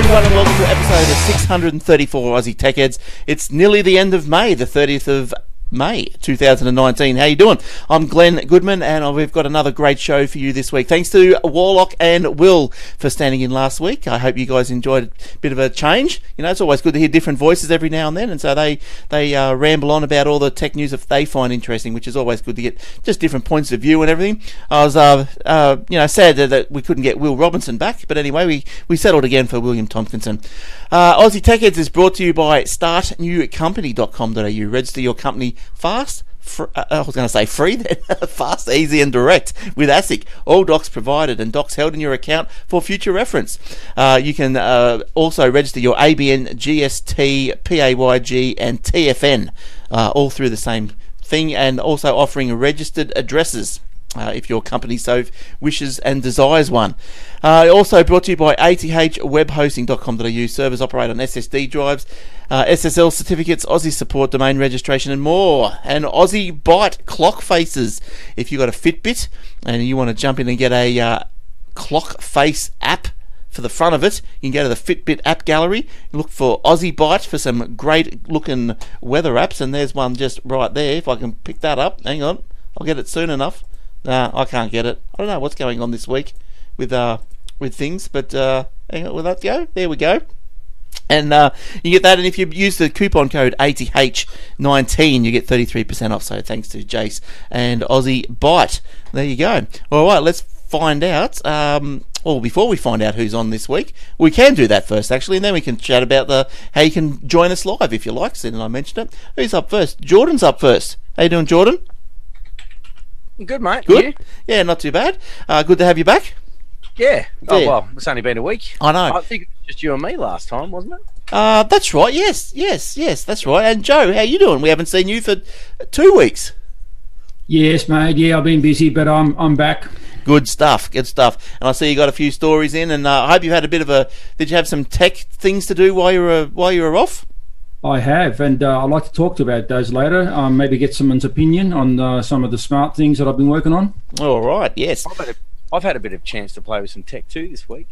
Hello everyone and welcome to episode of 634 Aussie Tech Heads. It's nearly the end of May, the 30th of May 2019. How you doing? I'm Glenn Goodman and we've got another great show for you this week. Thanks to Warlock and Will for standing in last week. I hope you guys enjoyed a bit of a change. You know, it's always good to hear different voices every now and then, and so they ramble on about all the tech news that they find interesting, which is always good to get just different points of view and everything. I was sad that we couldn't get Will Robinson back, but anyway, we settled again for William Tompkinson. Aussie Tech Heads is brought to you by startnewcompany.com.au. Register your company fast. Fast, easy and direct with ASIC. All docs provided and docs held in your account for future reference. You can also register your ABN, GST, PAYG and TFN all through the same thing, and also offering registered addresses if your company so wishes and desires one. Also brought to you by athwebhosting.com.au. Servers operate on SSD drives, SSL certificates, Aussie support, domain registration and more. And Aussie Byte clock faces. If you've got a Fitbit and you want to jump in and get a clock face app for the front of it, you can go to the Fitbit app gallery, look for Aussie Byte for some great looking weather apps, and there's one just right there. If I can pick that up, hang on, I'll get it soon enough. I can't get it. I don't know what's going on this week with things, but hang on, will that go? There we go. And you get that, and if you use the coupon code ATH19, you get 33% off. So thanks to Jace and Aussie Byte. There you go. All right, let's find out. Well, before we find out who's on this week, we can do that first, actually, and then we can chat about how you can join us live if you like. So then I mentioned it. Who's up first? Jordan's up first. How you doing, Jordan? Good, mate. Good? You? Yeah, not too bad. Good to have you back. Yeah. Oh, well, it's only been a week. I know. I think it was just you and me last time, wasn't it? That's right. Yes, that's right. And Joe, how you doing? We haven't seen you for 2 weeks. Yes, mate. Yeah, I've been busy, but I'm back. Good stuff. And I see you got a few stories in, and I hope you had a bit of a... Did you have some tech things to do while you were off? I have, and I'd like to talk about those later. Maybe get someone's opinion on some of the smart things that I've been working on. All right, yes. I've had a bit of a chance to play with some tech too this week.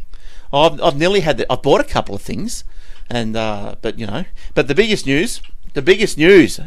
I've nearly had that. I bought a couple of things, and but the biggest news,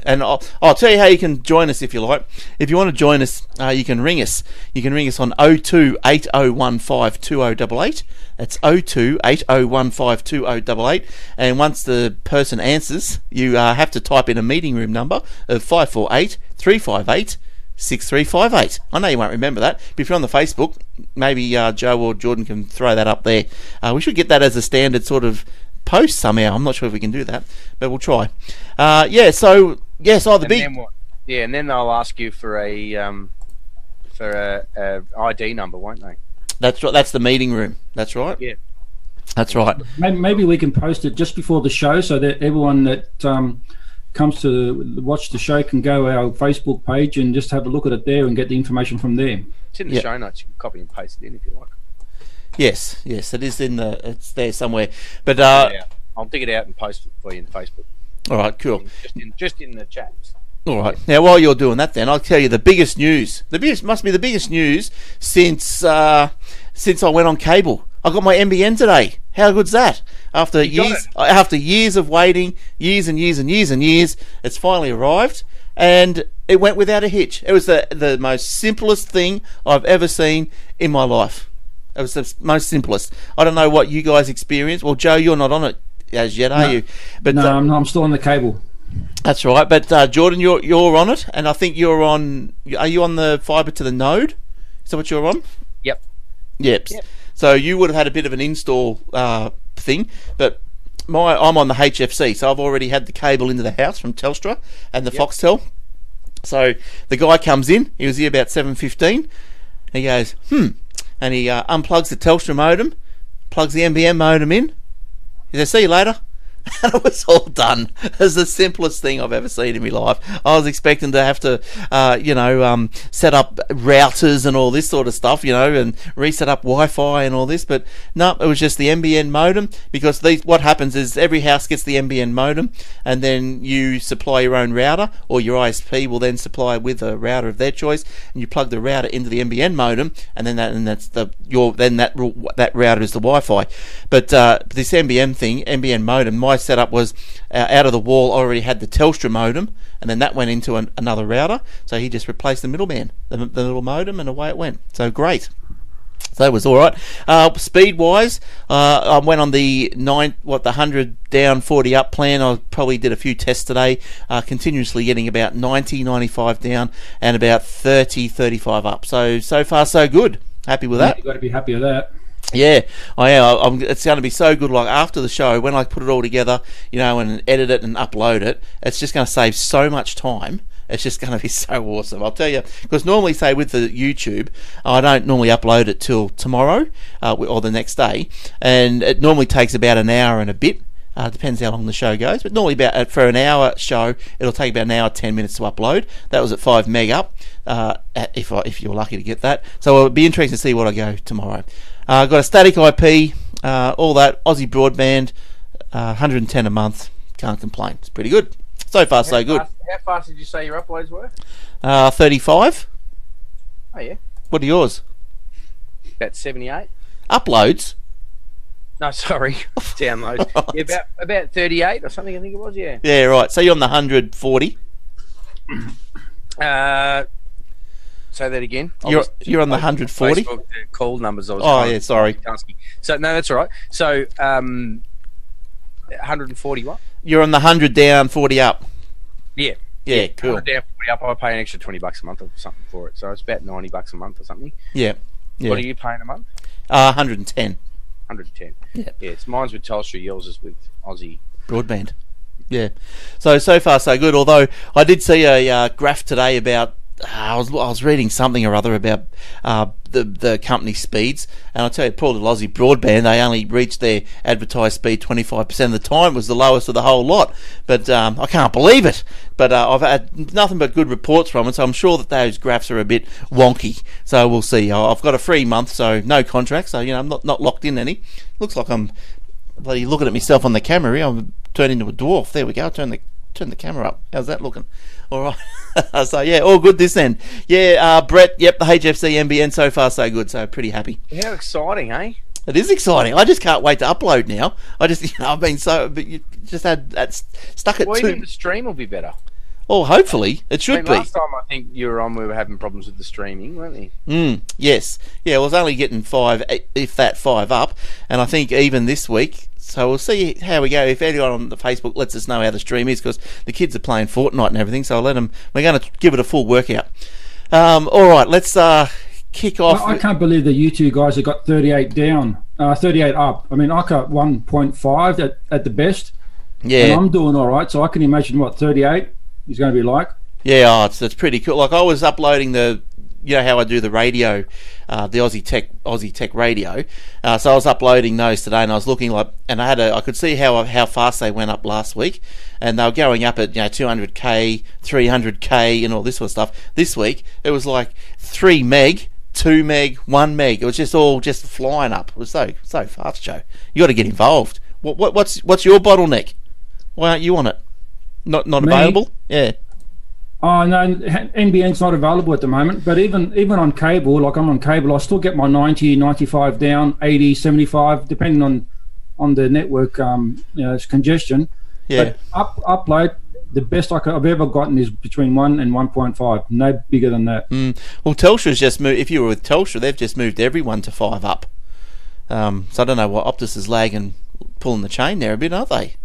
and I'll tell you how you can join us if you like. If you want to join us, you can ring us. You can ring us on 02 8015 2088. That's 02 8015 2088. And once the person answers, you have to type in a meeting room number of 548 358 6358. I know you won't remember that, but if you're on the Facebook, maybe Joe or Jordan can throw that up there. We should get that as a standard sort of post somehow. I'm not sure if we can do that, but we'll try. And then they'll ask you for a ID number, won't they? That's right. That's the meeting room. That's right. Yeah. That's right. Maybe we can post it just before the show so that everyone that comes to watch the show can go to our Facebook page and just have a look at it there and get the information from there. It's in the show notes. You can copy and paste it in if you like. Yes, it is it's there somewhere. But I'll dig it out and post it for you in Facebook. All right, cool. Just in the chats. All right. Now, while you're doing that, then I'll tell you the biggest news. The biggest news since I went on cable. I got my NBN today. How good's that? After years of waiting, years and years, it's finally arrived, and it went without a hitch. It was the most simplest thing I've ever seen in my life. It was the most simplest. I don't know what you guys experienced. Well, Joe, you're not on it as yet, are you? But no, I'm still on the cable. That's right. But Jordan, you're on it, and I think you're on. Are you on the fibre to the node? Is that what you're on? Yep. So you would have had a bit of an install thing, but I'm on the HFC, so I've already had the cable into the house from Telstra and the Foxtel. So the guy comes in. He was here about 7:15. He goes, and he unplugs the Telstra modem, plugs the NBN modem in. He says, "See you later." and it was all done. It was the simplest thing I've ever seen in my life. I was expecting to have to, set up routers and all this sort of stuff, and reset up Wi-Fi and all this, but no, it was just the NBN modem, because what happens is every house gets the NBN modem, and then you supply your own router, or your ISP will then supply with a router of their choice, and you plug the router into the NBN modem, and then that router is the Wi-Fi. But this NBN modem, my setup was out of the wall. I already had the Telstra modem, and then that went into another router. So he just replaced the middleman, the little modem, and away it went. So great. So it was all right. Speed-wise, I went on the 100 down, 40 up plan. I probably did a few tests today, continuously getting about 90, 95 down, and about 30, 35 up. So far, so good. Happy with that? You've got to be happy with that. Yeah, I am. It's going to be so good. Like after the show, when I put it all together, and edit it and upload it, it's just going to save so much time. It's just going to be so awesome, I'll tell you. Because normally, say, with the YouTube, I don't normally upload it till tomorrow or the next day. And it normally takes about an hour and a bit. Depends how long the show goes. But normally for an hour show, it'll take about an hour, 10 minutes to upload. That was at 5 meg up, if you're lucky to get that. So it'll be interesting to see what I go tomorrow. I've got a static IP, all that, Aussie Broadband, 110 a month. Can't complain. It's pretty good. So far, so good. How fast did you say your uploads were? 35. Oh, yeah. What are yours? About 78. Uploads? No, sorry. Downloads. Right. Yeah, about 38 or something, I think it was, yeah. Yeah, right. So you're on the 140. Say that again. You're on the 140? Facebook, the call numbers. Sorry. So, no, that's all right. So, 140 what? You're on the 100 down, 40 up. Yeah. Yeah, cool. 100 down, 40 up. I pay an extra $20 a month or something for it. So, it's about $90 a month or something. Yeah. What are you paying a month? 110. 110. Yeah. Yeah, it's mine's with Telstra, yours is with Aussie Broadband. Yeah. So far so good. Although I did see a graph today about I was reading something or other about the company speeds, and I tell you, poor little Aussie Broadband, they only reached their advertised speed 25% of the time. It was the lowest of the whole lot, but I can't believe it. But I've had nothing but good reports from it, so I'm sure that those graphs are a bit wonky. So we'll see. I've got a free month, so no contract, so I'm not locked in any. Looks like I'm bloody looking at myself on the camera here. I'm turned into a dwarf. There we go. Turn the camera up. How's that looking? All right. So, yeah, all good this end. Yeah, Brett, yep, the HFC NBN, so far so good, so pretty happy. How exciting, eh? It is exciting. I just can't wait to upload now. I just, I've been so, but you just had that stuck at two. Well, even the stream will be better. Oh, hopefully. It should be. Last time I think you were on, we were having problems with the streaming, weren't we? Yes. Yeah, I was only getting 5, if that, 5 up, and I think even this week. So we'll see how we go. If anyone on the Facebook lets us know how the stream is, because the kids are playing Fortnite and everything, so I'll let them. We're going to give it a full workout. All right, let's kick off. I can't believe that you two guys have got 38 down, 38 up. I mean, I got 1.5 at the best. Yeah. And I'm doing all right, so I can imagine what 38 is going to be like. Yeah, it's pretty cool. Like I was uploading the. You know how I do the radio, the Aussie Tech radio. So I was uploading those today, and I was looking like, and I could see how fast they went up last week, and they were going up at 200k, 300k, and all this sort of stuff. This week it was like 3 meg, 2 meg, 1 meg. It was just flying up. It was so fast, Joe. You got to get involved. What's your bottleneck? Why aren't you on it? Not me? Available? Yeah. Oh no, NBN's not available at the moment, but even on cable, like I'm on cable, I still get my 90, 95 down, 80, 75, depending on the network its congestion. Yeah. But upload, the best I've ever gotten is between 1 and 1.5, no bigger than that. Well, Telstra's just moved, if you were with Telstra, they've just moved everyone to 5 up. So I don't know why Optus is lagging, pulling the chain there a bit, aren't they?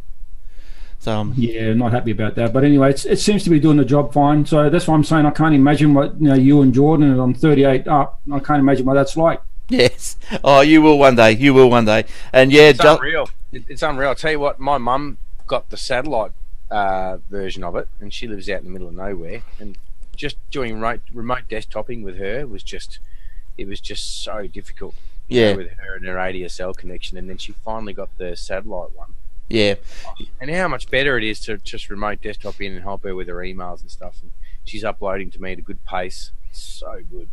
Yeah, not happy about that. But anyway, it seems to be doing the job fine. So that's why I'm saying I can't imagine what you and Jordan are on 38 up. I can't imagine what that's like. Yes. Oh, you will one day. You will one day. And yeah, it's unreal. It's unreal. I'll tell you what, my mum got the satellite version of it, and she lives out in the middle of nowhere. And just doing remote desktoping with her was just so difficult. Yeah. With her and her ADSL connection, and then she finally got the satellite one. Yeah. And how much better it is to just remote desktop in and help her with her emails and stuff. And she's uploading to me at a good pace. It's so good.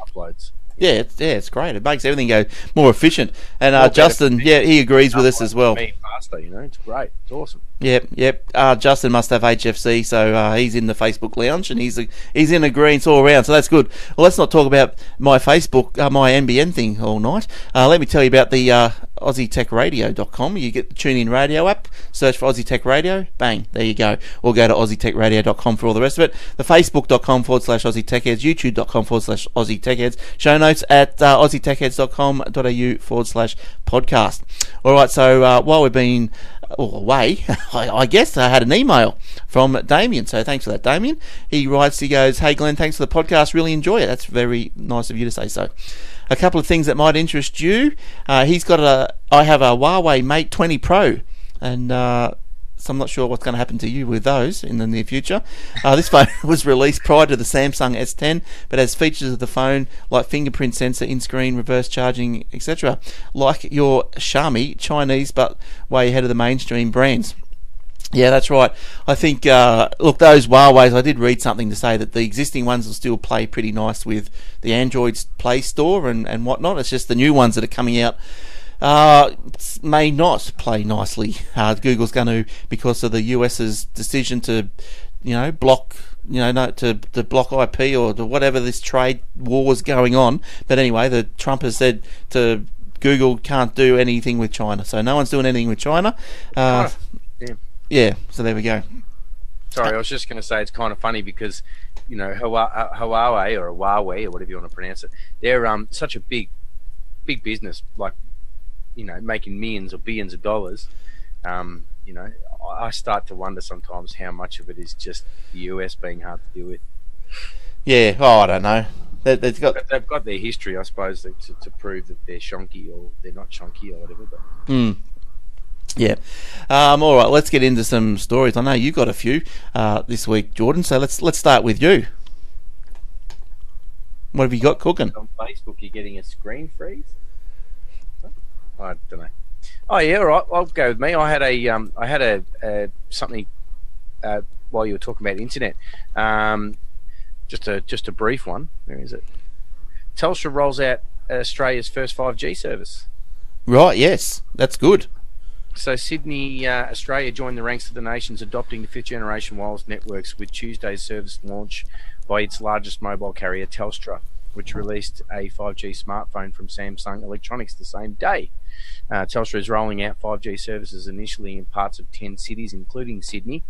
Uploads. Yeah, it's great. It makes everything go more efficient. And Justin, yeah, he agrees with us as well. Faster, you know, it's great. It's awesome. Yep. Justin must have HFC, so he's in the Facebook lounge and he's in agreeance all around. So that's good. Well, let's not talk about my Facebook, my NBN thing all night. Let me tell you about the AussieTechRadio.com. You get the TuneIn Radio app, search for Aussie Tech Radio, bang, there you go. Or go to AussieTechRadio.com for all the rest of it. The Facebook.com/AussieTechHeads, YouTube.com/AussieTechHeads, show notes at AussieTechHeads.com.au/podcast. All right, so while we've been away, I guess I had an email from Damien, so thanks for that, Damien. He writes, he goes, "Hey Glenn, thanks for the podcast, really enjoy it." That's very nice of you to say so. A couple of things that might interest you. He's got I have a Huawei Mate 20 Pro, and so I'm not sure what's going to happen to you with those in the near future. This phone was released prior to the Samsung S10, but has features of the phone like fingerprint sensor, in-screen, reverse charging, etc. Like your Xiaomi, Chinese, but way ahead of the mainstream brands. Yeah, that's right. I think, look, those Huawei's, I did read something to say that the existing ones will still play pretty nice with the Android Play Store and whatnot. It's just the new ones that are coming out may not play nicely. Google's going to, because of the US's decision to, block, to block IP or to whatever this trade war is going on. But anyway, the Trump has said to Google can't do anything with China. So no one's doing anything with China. Yeah, so there we go. Sorry, I was just going to say it's kind of funny because, Huawei or Huawei or whatever you want to pronounce it, they're such a big business, like, making millions or billions of dollars. I start to wonder sometimes how much of it is just the US being hard to deal with. Yeah, I don't know. They've got their history, I suppose, to prove that they're shonky or they're not shonky or whatever. But. Yeah. All right, let's get into some stories. I know you got a few this week, Jordan, so let's start with you. What have you got cooking? On Facebook, you're getting a screen freeze? I don't know. Oh, yeah, all right, I'll go with me. I had a something while you were talking about internet. Just a brief one. Where is it? Telstra rolls out Australia's first 5G service. Right, yes. That's good. So Sydney, Australia joined the ranks of the nations adopting the fifth-generation wireless networks with Tuesday's service launch by its largest mobile carrier, Telstra, which released a 5G smartphone from Samsung Electronics the same day. Telstra is rolling out 5G services initially in parts of 10 cities, including Sydney.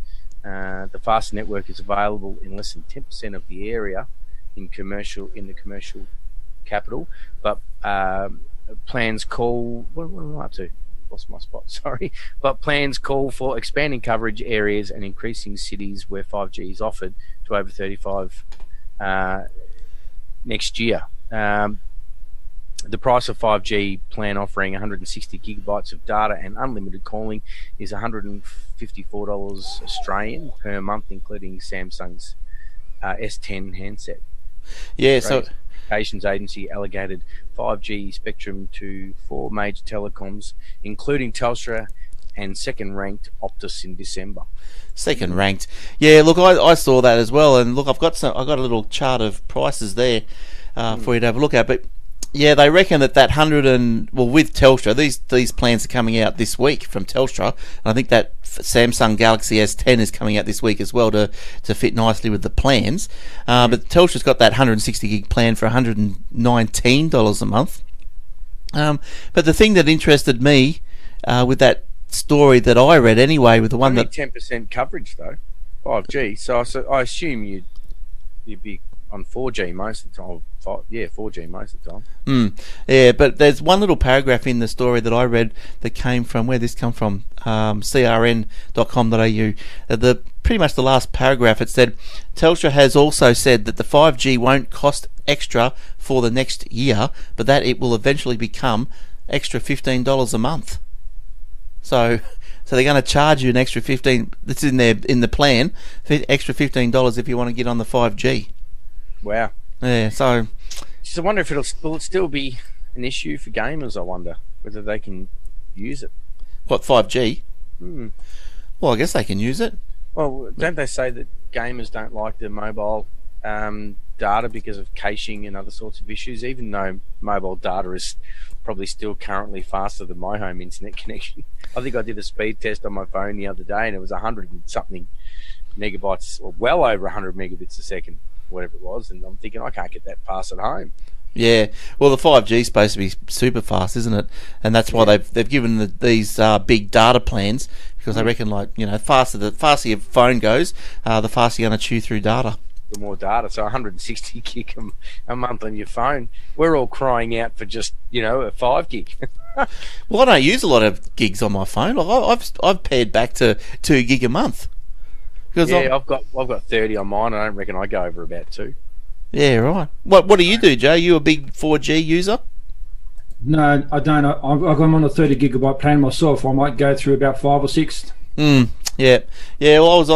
The faster network is available in less than 10% of the area in the commercial capital, but plans call... What am I up to? Lost my spot, sorry. But plans call for expanding coverage areas and increasing cities where 5G is offered to over 35 next year. The price of 5G plan offering 160 gigabytes of data and unlimited calling is $154 Australian per month, including Samsung's S10 handset. Yeah, so... Communications Agency allocated 5G spectrum to four major telecoms, including Telstra and second-ranked Optus in December. Second-ranked, yeah. Look, I saw that as well, and look, I got a little chart of prices there for you to have a look at. But yeah, they reckon that with Telstra, these plans are coming out this week from Telstra, and I think that Samsung Galaxy S10 is coming out this week as well to fit nicely with the plans. But Telstra's got that 160 gig plan for $119 a month. But the thing that interested me with that story that I read anyway, with the one that 10% coverage though, 5G. So I assume you'd be on 4G most of the time. Yeah, 4G most of the time. Yeah, but there's one little paragraph in the story that I read that came from, crn.com.au. Pretty much the last paragraph, it said, Telstra has also said that the 5G won't cost extra for the next year, but that it will eventually become extra $15 a month. So they're going to charge you an extra $15. That's in the plan, extra $15 if you want to get on the 5G. Wow. Yeah, so... I wonder if will it still be an issue for gamers, I wonder, whether they can use it. What, 5G? Hmm. Well, I guess they can use it. Well, don't they say that gamers don't like the mobile data because of caching and other sorts of issues, even though mobile data is probably still currently faster than my home internet connection. I think I did a speed test on my phone the other day and it was 100 and something megabytes, or well over 100 megabits a second, whatever it was, and I'm thinking I can't get that fast at home. Yeah, well, the 5G is supposed to be super fast, isn't it? And that's why they've given these big data plans, because I reckon, like, you know, faster your phone goes, the faster you're going to chew through data. The more data, so 160 gig a month on your phone. We're all crying out for just, you know, a 5 gig. Well, I don't use a lot of gigs on my phone. Like, I've pared back to 2 gig a month. Because yeah, I've got 30 on mine. I don't reckon I go over about 2. Yeah, right. What do you do, Joe? You a big 4G user? No, I don't. I'm on a 30 gigabyte plan myself. I might go through about 5 or 6. Mm, yeah, yeah. Well,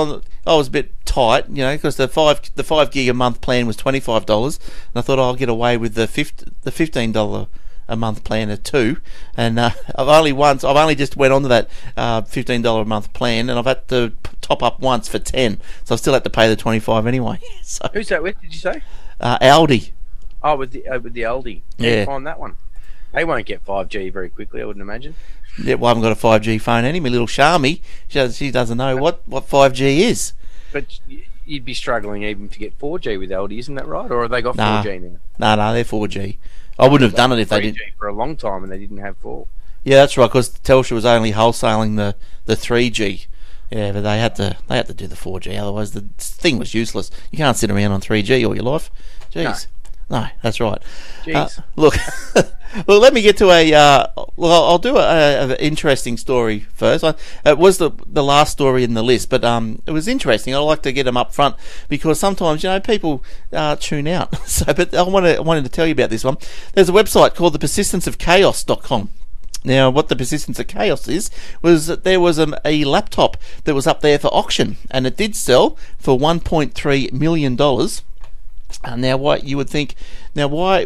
I was a bit tight, you know, because the five gig a month plan was $25, and I thought I'll get away with the $15 a month plan at 2. And I've only just went onto that $15 a month plan, and I've had to top up once for 10, so I still had to pay the 25 anyway. So, who's that with? Did you say? Aldi. Oh, with the Aldi. Yeah. Find that one. They won't get 5G very quickly, I wouldn't imagine. Yeah, well, I haven't got a 5G phone anyway. My little Shami, she doesn't know what 5G is. But you'd be struggling even to get 4G with Aldi, isn't that right? Or have they got 4G now? No, they're 4G. I wouldn't have done it if they didn't. 3G for a long time and they didn't have 4. Yeah, that's right, because Telstra was only wholesaling the 3G. Yeah, but they had to do the 4G, otherwise the thing was useless. You can't sit around on 3G all your life. Jeez. No, that's right. Look, well, let me get to a. I'll do an interesting story first. It was the last story in the list, but it was interesting. I like to get them up front because sometimes, you know, people tune out. So, but I wanted to tell you about this one. There's a website called the persistenceofchaos.com. Now, what the Persistence of Chaos is, was that there was a laptop that was up there for auction, and it did sell for $1.3 million. Now, what you would think? Now, why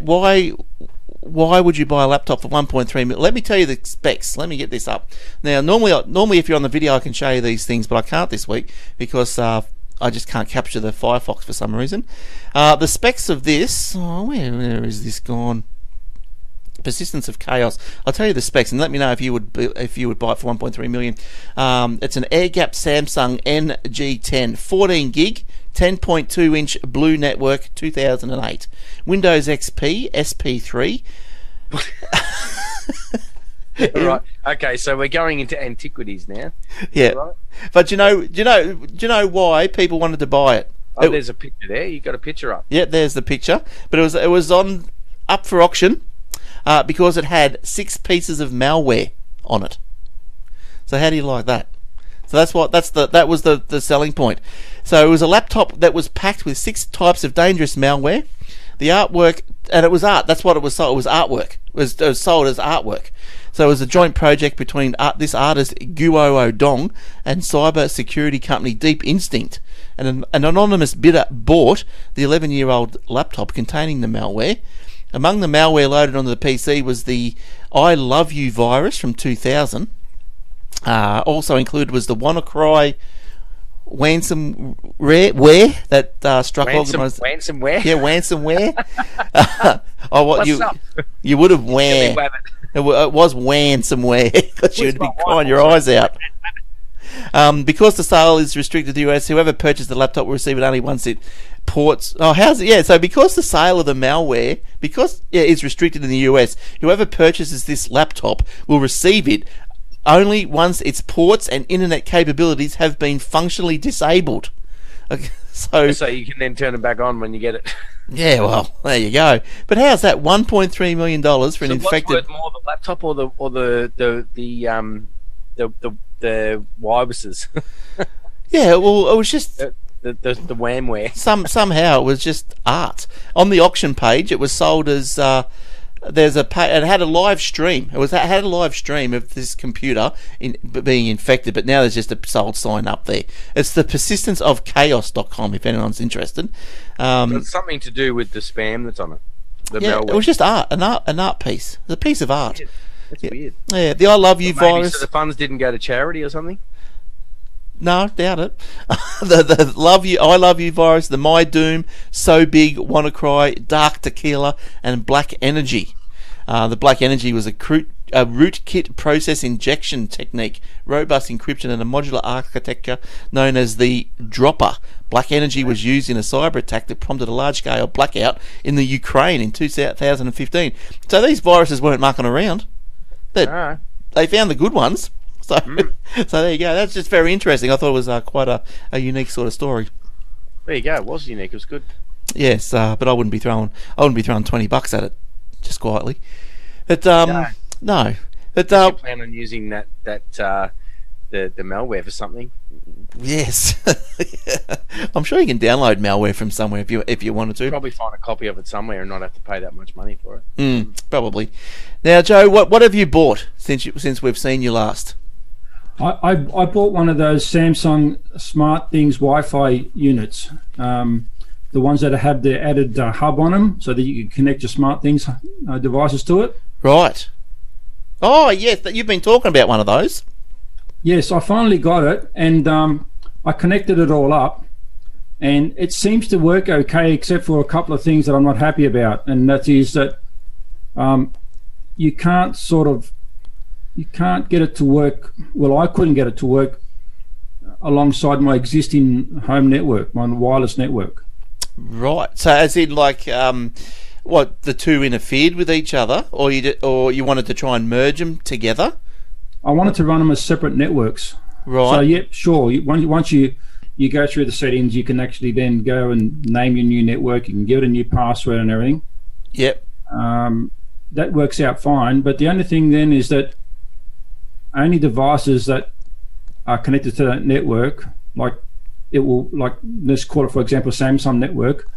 would you buy a laptop for 1.3 million? Let me tell you the specs. Let me get this up. Now, normally if you're on the video, I can show you these things, but I can't this week because I just can't capture the Firefox for some reason. The specs of this. Oh, where is this gone? Persistence of Chaos. I'll tell you the specs, and let me know if you would buy it for 1.3 million. It's an air-gapped Samsung NG10, 14 gig. 10.2 inch Blue Network 2008. Windows XP, SP3. Right. Okay, so we're going into antiquities now. Yeah. Right? But do you know why people wanted to buy it? Oh, there's a picture there. You got a picture up. Yeah, there's the picture. But it was on up for auction because it had 6 pieces of malware on it. So how do you like that? So that was the selling point. So it was a laptop that was packed with 6 types of dangerous malware. The artwork, and it was art. That's what it was sold. It was artwork. It was sold as artwork. So it was a joint project between this artist Guo Dong and cyber security company Deep Instinct. And an anonymous bidder bought the 11-year-old laptop containing the malware. Among the malware loaded onto the PC was the I Love You virus from 2000. Also included was the WannaCry ransomware that struck organised. Ransomware? Yeah, ransomware. What's up? You would have it was ransomware because you would be crying your eyes out. Because the sale is restricted to the US, whoever purchased the laptop will receive it only once it ports. Oh, how's it? Yeah, so because the sale of the malware, is restricted in the US, whoever purchases this laptop will receive it only once its ports and internet capabilities have been functionally disabled. Okay, so you can then turn it back on when you get it. Yeah, well, there you go. But how's that? $1.3 million for an infected? What's worth more, the laptop or the viruses? Yeah, well, it was just the whamware. Somehow it was just art. On the auction page, it was sold as. It had a live stream. It had a live stream of this computer being infected, but now there's just a sold sign up there. It's the persistenceofchaos.com if anyone's interested. It's something to do with the spam that's on it. Malware. It was just art, an art piece, a piece of art. That's weird. Yeah, the I Love You virus. So the funds didn't go to charity or something? No, doubt it. The Love You, I Love You virus, the My Doom, So Big, WannaCry, Dark Tequila, and Black Energy. The Black Energy was a rootkit process injection technique, robust encryption, and a modular architecture known as the Dropper. Black Energy was used in a cyber attack that prompted a large-scale blackout in the Ukraine in 2015. So these viruses weren't mucking around. They found the good ones. So there you go. That's just very interesting. I thought it was quite a unique sort of story. There you go. It was unique. It was good. Yes, but I wouldn't be throwing $20 at it, just quietly. But no. But you plan on using the malware for something? Yes. I'm sure you can download malware from somewhere if you wanted to. Probably find a copy of it somewhere and not have to pay that much money for it. Probably. Now, Joe, what have you bought since we've seen you last? I bought one of those Samsung SmartThings Wi-Fi units, the ones that have the added hub on them, so that you can connect your SmartThings devices to it. Right. Oh yes, you've been talking about one of those. Yes, I finally got it, and I connected it all up, and it seems to work okay, except for a couple of things that I'm not happy about, and that is that you can't get it to work. Well, I couldn't get it to work alongside my existing home network, my wireless network. Right. So, as in, like, what, the two interfered with each other, or you wanted to try and merge them together? I wanted to run them as separate networks. Right. So, yep, sure. Once you go through the settings, you can actually then go and name your new network. You can give it a new password and everything. Yep. That works out fine, but the only thing then is that only devices that are connected to that network, let's call it, for example, Samsung network,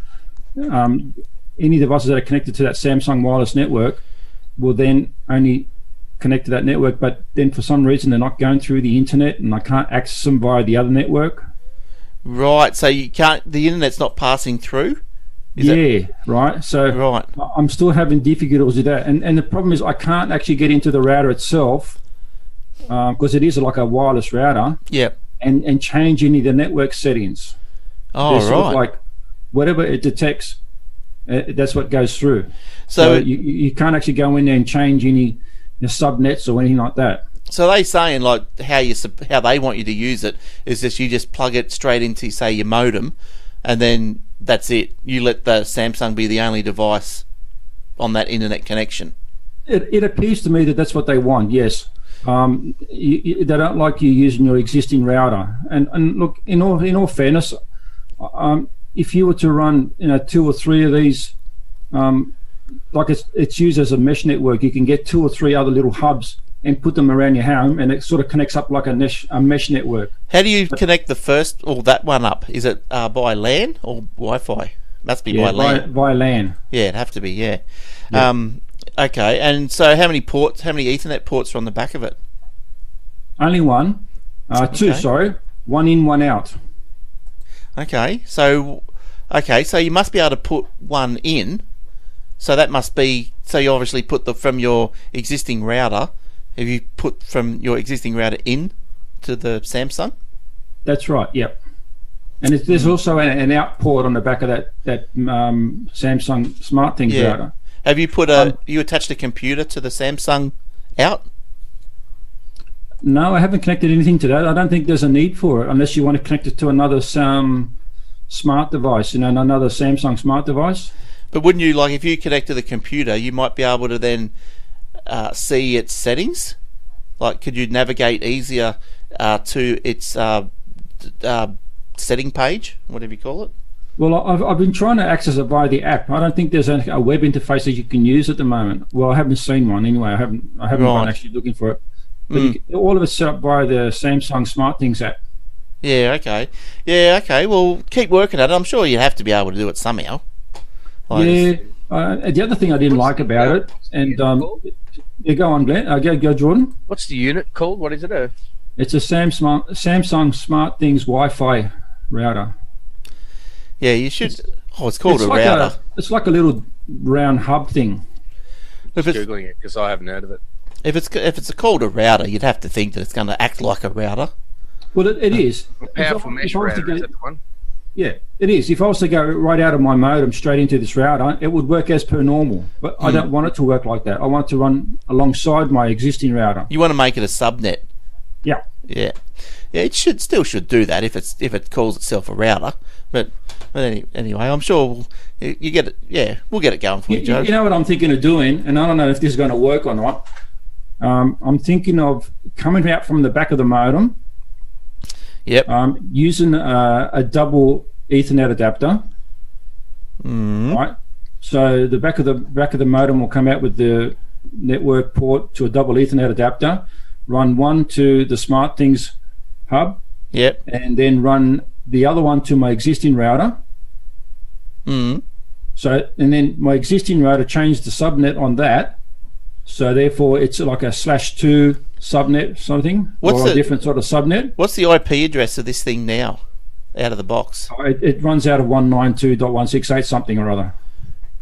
any devices that are connected to that Samsung wireless network will then only connect to that network, but then for some reason they're not going through the internet, and I can't access them via the other network. Right, so you can't. The internet's not passing through? Right. I'm still having difficulties with that, and the problem is I can't actually get into the router itself, because it is like a wireless router. Yep. And change any of the network settings. Oh, they're right. Sort of like whatever it detects, that's what goes through. So you can't actually go in there and change any subnets or anything like that. So they saying like how they want you to use it is just you just plug it straight into, say, your modem, and then that's it. You let the Samsung be the only device on that internet connection. It appears to me that that's what they want, yes. They don't like you using your existing router. And look, in all fairness, if you were to run two or three of these, like it's used as a mesh network, you can get two or three other little hubs and put them around your home, and it sort of connects up like a mesh network. How do you connect the first or that one up? Is it by LAN or Wi-Fi? Must be by LAN. By LAN. Yeah, it'd have to be. Yeah. Yeah. Okay. And so, how many ports? How many Ethernet ports are on the back of it? Only one. Two. Okay. Sorry. One in, one out. Okay. So you must be able to put one in. So that must be. So you obviously put from your existing router. Have you put from your existing router in to the Samsung? That's right, yep. And there's also an out port on the back of that Samsung SmartThings router. Have you put you attached a computer to the Samsung out? No, I haven't connected anything to that. I don't think there's a need for it unless you want to connect it to another smart device, another Samsung smart device. But wouldn't you, like, if you connect to the computer, you might be able to then see its settings? Like, could you navigate easier to its setting page, whatever you call it? Well, I've been trying to access it via the app. I don't think there's a web interface that you can use at the moment. Well, I haven't seen one anyway. I haven't right. Been actually looking for it. But all of it's set up via the Samsung SmartThings app. Yeah, okay. Well, keep working at it. I'm sure you have to be able to do it somehow. The other thing I didn't like about it, and go on, Glenn. Go, Jordan. What's the unit called? What is it? It's a Samsung SmartThings Wi-Fi router. Yeah, you should. Oh, it's called a router. It's like a little round hub thing. Just Googling it because I haven't heard of it. If it's called a router, you'd have to think that it's going to act like a router. Well, it is. A powerful mesh router, is that the one? Yeah, it is. If I was to go right out of my modem straight into this router, it would work as per normal. But I don't want it to work like that. I want it to run alongside my existing router. You want to make it a subnet. Yeah. Yeah. Yeah, it should do that if it calls itself a router, but anyway, I'm sure we'll get it going for you, Joe. You know what I'm thinking of doing, and I don't know if this is going to work or not. I'm thinking of coming out from the back of the modem. Yep. Using a double Ethernet adapter. Mm. Right. So the back of the modem will come out with the network port to a double Ethernet adapter. Run one to the SmartThings hub, yep, and then run the other one to my existing router. Mm. So, and then my existing router changed the subnet on that, so therefore it's like a /2 subnet something, a different sort of subnet. What's the IP address of this thing now, out of the box? Oh, it runs out of 192.168 something or other.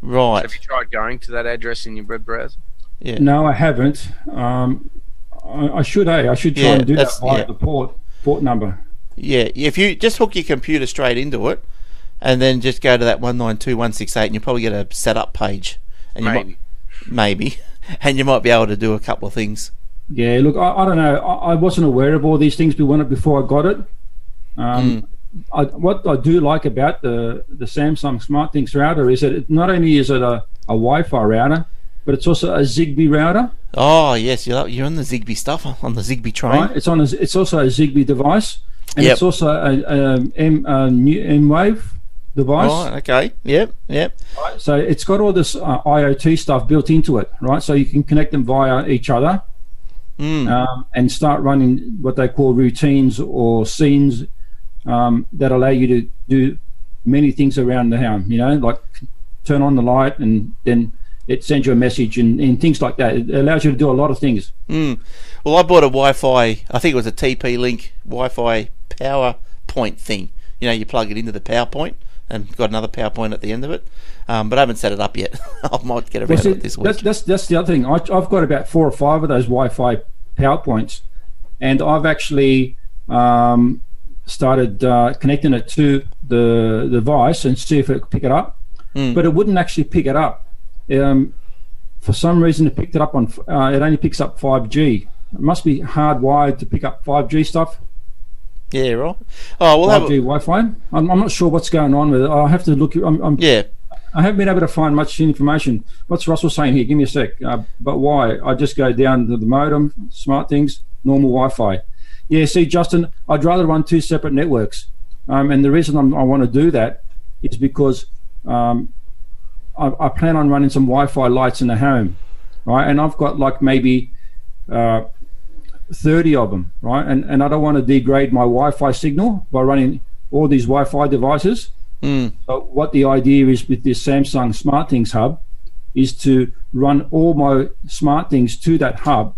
Right. So have you tried going to that address in your web browser? Yeah. No, I haven't. I should, eh? I should try and do that via the port number. Yeah, if you just hook your computer straight into it, and then just go to that 192.168, and you'll probably get a setup page, and you might be able to do a couple of things. Yeah, look, I don't know. I wasn't aware of all these things before I got it. What I do like about the Samsung SmartThings router is that it not only is it a Wi-Fi router, but it's also a Zigbee router. Oh yes, you're on the Zigbee stuff, on the Zigbee train. Right, it's also a Zigbee device, and it's also a new M-Wave device. Right. Okay. Yep. Right, so it's got all this IoT stuff built into it, right? So you can connect them via each other, and start running what they call routines or scenes that allow you to do many things around the home. You know, like turn on the light and then it sends you a message and things like that. It allows you to do a lot of things. Mm. Well, I bought a Wi-Fi, I think it was a TP-Link Wi-Fi PowerPoint thing. You know, you plug it into the PowerPoint and got another PowerPoint at the end of it. But I haven't set it up yet. I might get around it this week. That's the other thing. I've got about 4 or 5 of those Wi-Fi PowerPoints, and I've actually started connecting it to the device and see if it could pick it up. Mm. But it wouldn't actually pick it up. For some reason, it picked it up on. It only picks up 5G. It must be hardwired to pick up 5G stuff. Yeah, right. Oh, well, 5G Wi-Fi. I'm not sure what's going on with it. I'll have to look. I haven't been able to find much information. What's Russell saying here? Give me a sec. But why? I just go down to the modem, SmartThings, normal Wi-Fi. Yeah. See, Justin, I'd rather run 2 separate networks. And the reason I want to do that is because I plan on running some Wi-Fi lights in the home, right? And I've got like maybe 30 of them, right? And I don't want to degrade my Wi-Fi signal by running all these Wi-Fi devices. Mm. So what the idea is with this Samsung SmartThings hub is to run all my SmartThings to that hub.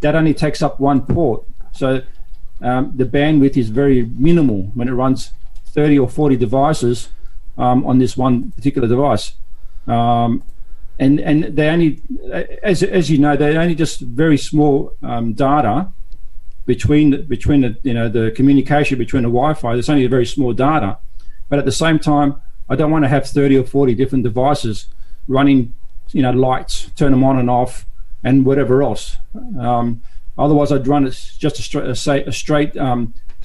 That only takes up 1 port. So the bandwidth is very minimal when it runs 30 or 40 devices on this one particular device. And they only, as you know, they only just very small data between the you know, the communication between the Wi-Fi. There's only a very small data, but at the same time, I don't want to have 30 or 40 different devices running, you know, lights, turn them on and off, and whatever else. Otherwise, I'd run just a straight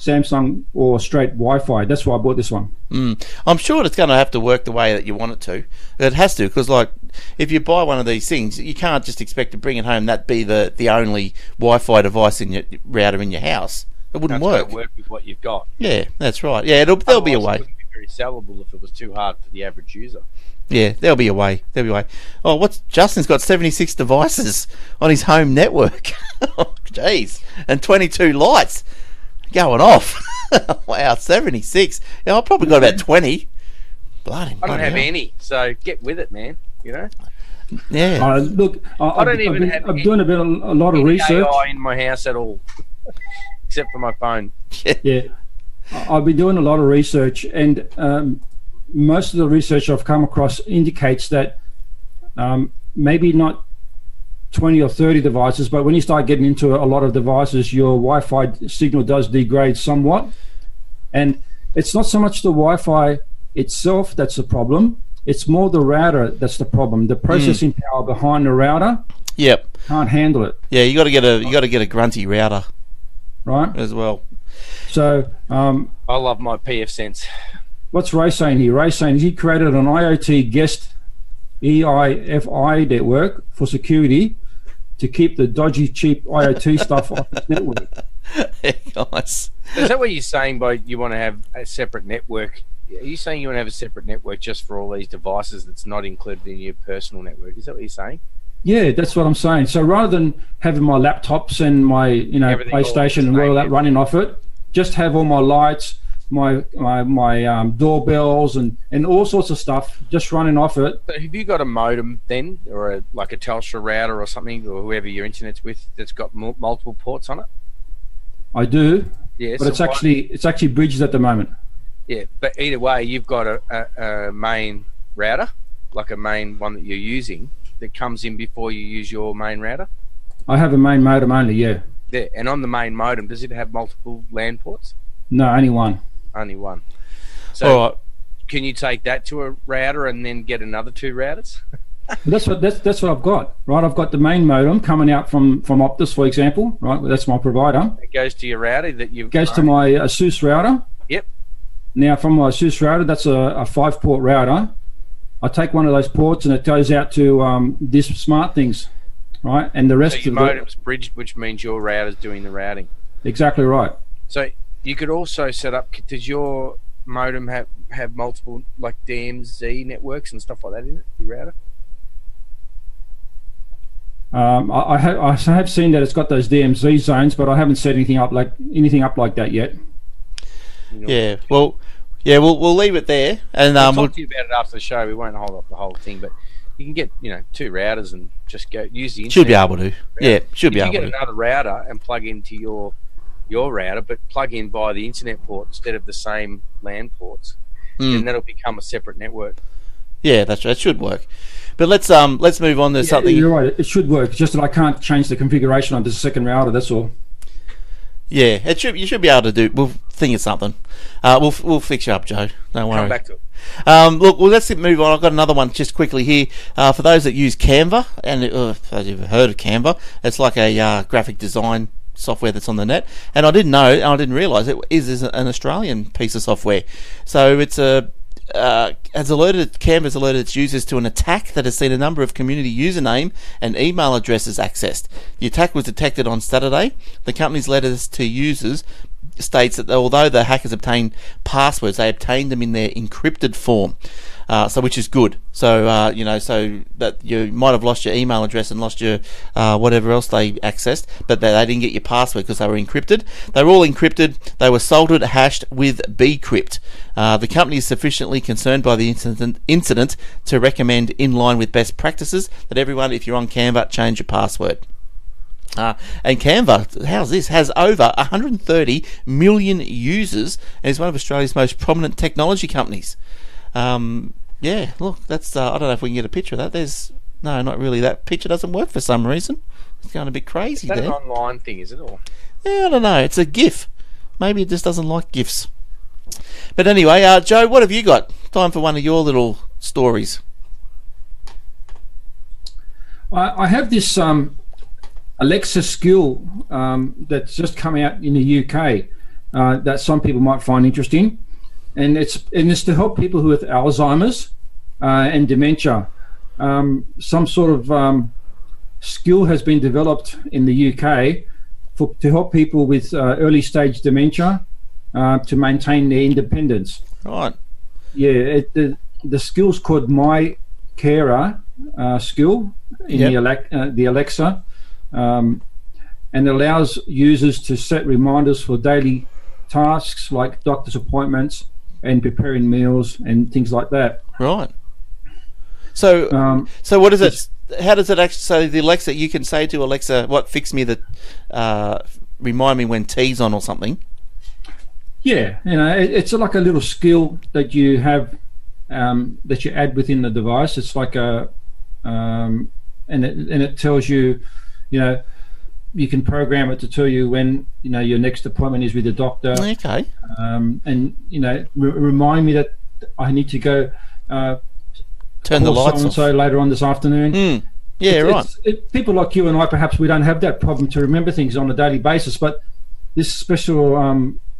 Samsung or straight Wi-Fi. That's why I bought this one. Mm. I'm sure it's going to have to work the way that you want it to. It has to, because like if you buy one of these things, you can't just expect to bring it home. That be the only Wi-Fi device in your router in your house. It wouldn't work. It's going to work with what you've got. Yeah, that's right. Yeah, there'll be a way. It wouldn't be very sellable if it was too hard for the average user. Yeah, there'll be a way. Oh, Justin's got 76 devices on his home network. Jeez, and 22 lights going off. Wow, 76. Yeah, I've probably got about 20. I don't have any, so get with it, man. You know. Yeah. Look, I'm doing a lot of research. AI in my house at all, except for my phone. Yeah. I've been doing a lot of research, and most of the research I've come across indicates that maybe not 20 or 30 devices, but when you start getting into a lot of devices, your Wi-Fi signal does degrade somewhat. And it's not so much the Wi-Fi itself that's the problem, it's more the router that's the problem. The processing power behind the router can't handle it. Yeah, you got to get a grunty router, right? As well. So I love my PF Sense. What's Ray saying here? Ray's saying he created an IoT guest EIFI network for security to keep the dodgy, cheap IoT stuff off the network. Hey, guys. Is that what you're saying by you want to have a separate network? Are you saying you want to have a separate network just for all these devices that's not included in your personal network? Is that what you're saying? Yeah, that's what I'm saying. So rather than having my laptops and my PlayStation and all that running off it, just have all my lights, my doorbells and all sorts of stuff just running off it. So have you got a modem then, or like a Telstra router or something, or whoever your internet's with that's got multiple ports on it? I do. Yeah, but so it's actually bridged at the moment. Yeah, but either way, you've got a main router, like a main one that you're using that comes in before you use your main router. I have a main modem only, yeah. Yeah, and on the main modem, does it have multiple LAN ports? No, only one. Only one. So all right, can you take that to a router and then get another two routers? that's what I've got, right? I've got the main modem coming out from Optus, for example, right? That's my provider. It goes to your router that you've goes owned. To my ASUS router. Yep. Now from my ASUS router, that's a 5-port router. I take one of those ports and it goes out to this SmartThings, right? And the rest so your of the modem's bridged, which means your router's doing the routing. Exactly right. So you could also set up, does your modem have multiple like DMZ networks and stuff like that in it, your router? I have seen that it's got those DMZ zones, but I haven't set anything up like that yet. You know, yeah, well, yeah, we'll leave it there, and we'll talk to you about it after the show. We won't hold up the whole thing, but you can get two routers and just go use the internet. Should be able to. Yeah, should be able to. You can get another router and plug into your router, but plug in via the internet port instead of the same LAN ports, and that'll become a separate network. Yeah, that should work. But let's move on to something. You're right. It should work. It's just that I can't change the configuration on the second router. That's all. Yeah, it should. You should be able to do. We'll think of something. We'll fix you up, Joe. Don't worry. Come back to it. Look, well, let's move on. I've got another one just quickly here. For those that use Canva, and if you've heard of Canva, it's like a graphic design software that's on the net, and I didn't know, and I didn't realise it is an Australian piece of software. So it's Canva's alerted its users to an attack that has seen a number of community username and email addresses accessed. The attack was detected on Saturday. The company's letter to users states that although the hackers obtained passwords, they obtained them in their encrypted form, which is good. So so that you might have lost your email address and lost your whatever else they accessed, but they didn't get your password because they were encrypted. They were all encrypted. They were salted, hashed with bcrypt. The company is sufficiently concerned by the incident to recommend, in line with best practices, that everyone, if you're on Canva, change your password. And Canva, how's this, has over 130 million users and is one of Australia's most prominent technology companies. Yeah, look, that's I don't know if we can get a picture of that. Not really. That picture doesn't work for some reason. It's going a bit crazy there. Is that an online thing, is it? Or? Yeah, I don't know. It's a GIF. Maybe it just doesn't like GIFs. But anyway, Joe, what have you got? Time for one of your little stories. I have this... Alexa skill that's just come out in the UK that some people might find interesting, and it's to help people with Alzheimer's and dementia. Some sort of skill has been developed in the UK to help people with early stage dementia to maintain their independence. Right. Yeah, the skill's called My Carer skill in the Alexa. And it allows users to set reminders for daily tasks like doctor's appointments and preparing meals and things like that. Right. So, so what is it? How does it actually? So the Alexa, you can say to Alexa, "What fix me that? Remind me when tea's on or something." Yeah, it's like a little skill that you have that you add within the device. It's like a and it tells you, you can program it to tell you when your next appointment is with the doctor. Okay. And remind me that I need to go turn the lights off so later on this afternoon. Mm. Yeah, people like you and I, perhaps we don't have that problem to remember things on a daily basis, but this special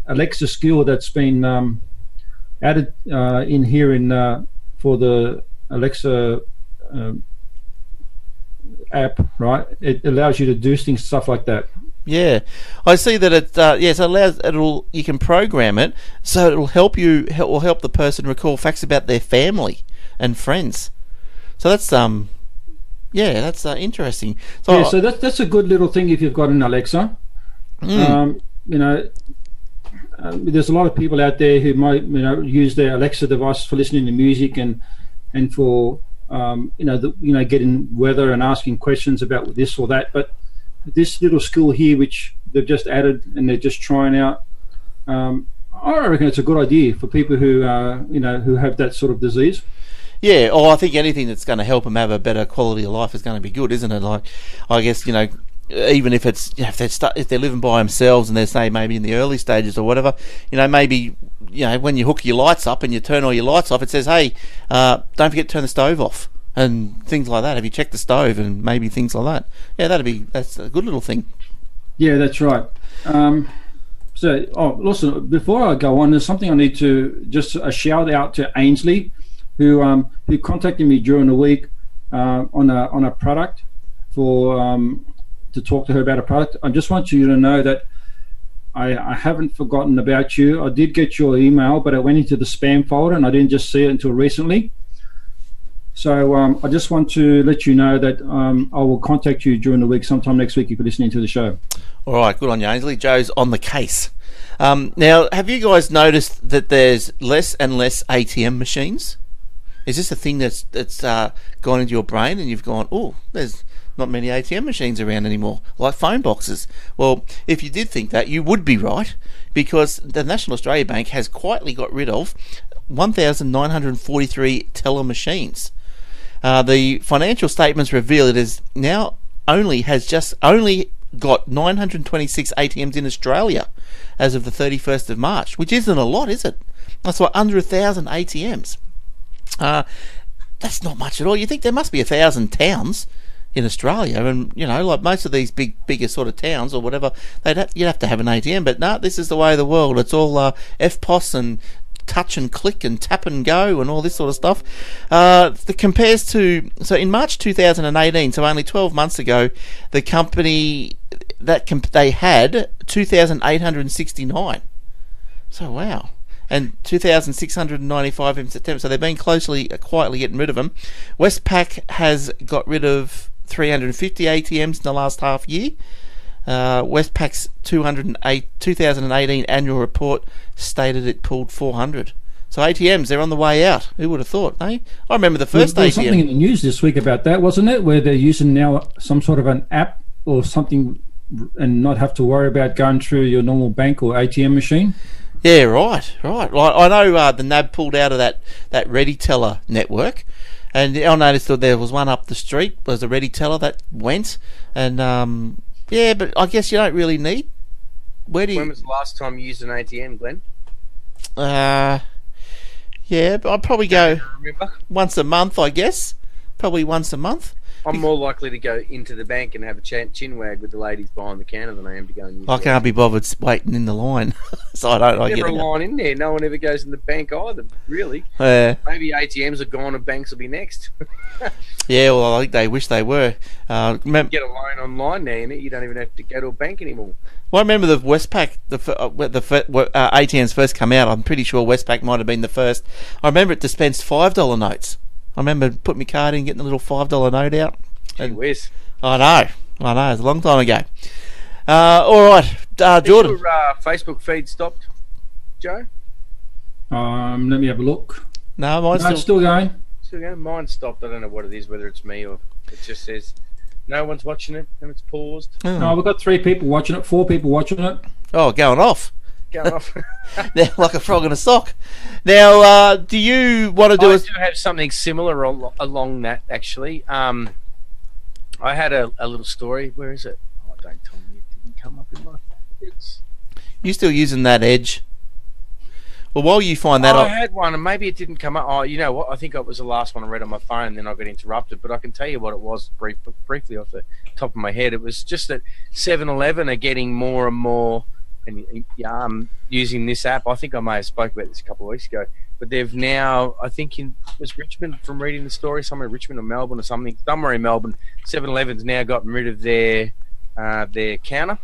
Alexa skill that's been added in here for the Alexa app, right? It allows you to do things, stuff like that. Yeah, I see that it. Yes, you can program it, so it'll help you. It will help the person recall facts about their family and friends. So that's yeah, that's interesting. So yeah, so that's a good little thing if you've got an Alexa. Mm. There's a lot of people out there who might use their Alexa device for listening to music and for getting weather and asking questions about this or that. But this little skill here, which they've just added and they're just trying out, I reckon it's a good idea for people who who have that sort of disease. Yeah, I think anything that's going to help them have a better quality of life is going to be good, isn't it? Like, I guess even if it's if they're living by themselves and they're say maybe in the early stages or whatever, maybe when you hook your lights up and you turn all your lights off, it says, hey, don't forget to turn the stove off and things like that. Have you checked the stove and maybe things like that? Yeah, that's a good little thing. Yeah, that's right. So, listen, before I go on, there's something I need to just a shout out to Ainsley, who contacted me during the week on a product for. To talk to her about a product. I just want you to know that I haven't forgotten about you. I did get your email, but it went into the spam folder and I didn't just see it until recently. So I just want to let you know that I will contact you during the week, sometime next week, if you're listening to the show. All right, good on you, Ainsley. Joe's on the case. Now, have you guys noticed that there's less and less ATM machines? Is this a thing that's gone into your brain and you've gone, there's not many ATM machines around anymore, like phone boxes? Well, if you did think that, you would be right, because the National Australia Bank has quietly got rid of 1,943 teller machines. The financial statements reveal it is now only got 926 ATMs in Australia as of the 31st of March, which isn't a lot, is it? That's what, under 1,000 ATMs. That's not much at all. You think there must be 1,000 towns in Australia, and like most of these bigger sort of towns or whatever, you'd have to have an ATM. But no, this is the way of the world. It's all FPOS and touch and click and tap and go and all this sort of stuff. That compares to, so in March 2018, so only 12 months ago, the company they had 2,869. So wow. And 2,695 in September. So they've been quietly getting rid of them. Westpac has got rid of 350 ATMs in the last half year. Westpac's 2018 annual report stated it pulled 400. So ATMs, they're on the way out. Who would have thought, eh? I remember the first ATM. There was something in the news this week about that, wasn't it? Where they're using now some sort of an app or something and not have to worry about going through your normal bank or ATM machine. Yeah, right. I know the NAB pulled out of that ReadyTeller network, and I noticed that there was one up the street, was a ReadyTeller that went, and but I guess you don't really need. When was the last time you used an ATM, Glenn? But I'd probably go once a month, I guess. Probably once a month. I'm more likely to go into the bank and have a chin wag with the ladies behind the counter than I am to go and use. I can't be bothered waiting in the line, so I don't. There's never a line in there. No one ever goes in the bank either, really. Maybe ATMs are gone and banks will be next. Yeah, well, I think they wish they were. You get a loan online now, you don't even have to go to a bank anymore. Well, I remember the Westpac, the ATMs first come out. I'm pretty sure Westpac might have been the first. I remember it dispensed $5 notes. I remember putting my card in, getting the little $5 note out. Gee whiz. I know. It's a long time ago. All right, Jordan. Is your Facebook feed stopped, Joe? Let me have a look. No, mine's still going. Still going. Mine stopped. I don't know what it is, whether it's me or it just says no one's watching it and it's paused. Oh. No, we've got 4 people watching it. Oh, going off. They're like a frog in a sock. Now, do you want to do? I do have something similar along that actually. I had a little story. Where is it? Oh, don't tell me it didn't come up in my favorites. You still using that Edge? Well, while you find that, I had one, and maybe it didn't come up. Oh, you know what? I think it was the last one I read on my phone, and then I got interrupted. But I can tell you what it was briefly off the top of my head. It was just that 7-Eleven are getting more and more, and using this app. I think I may have spoke about this a couple of weeks ago. But they've now, I think was Richmond, from reading the story, somewhere in Richmond or Melbourne or something, somewhere in Melbourne, 7-Eleven's now gotten rid of their counter,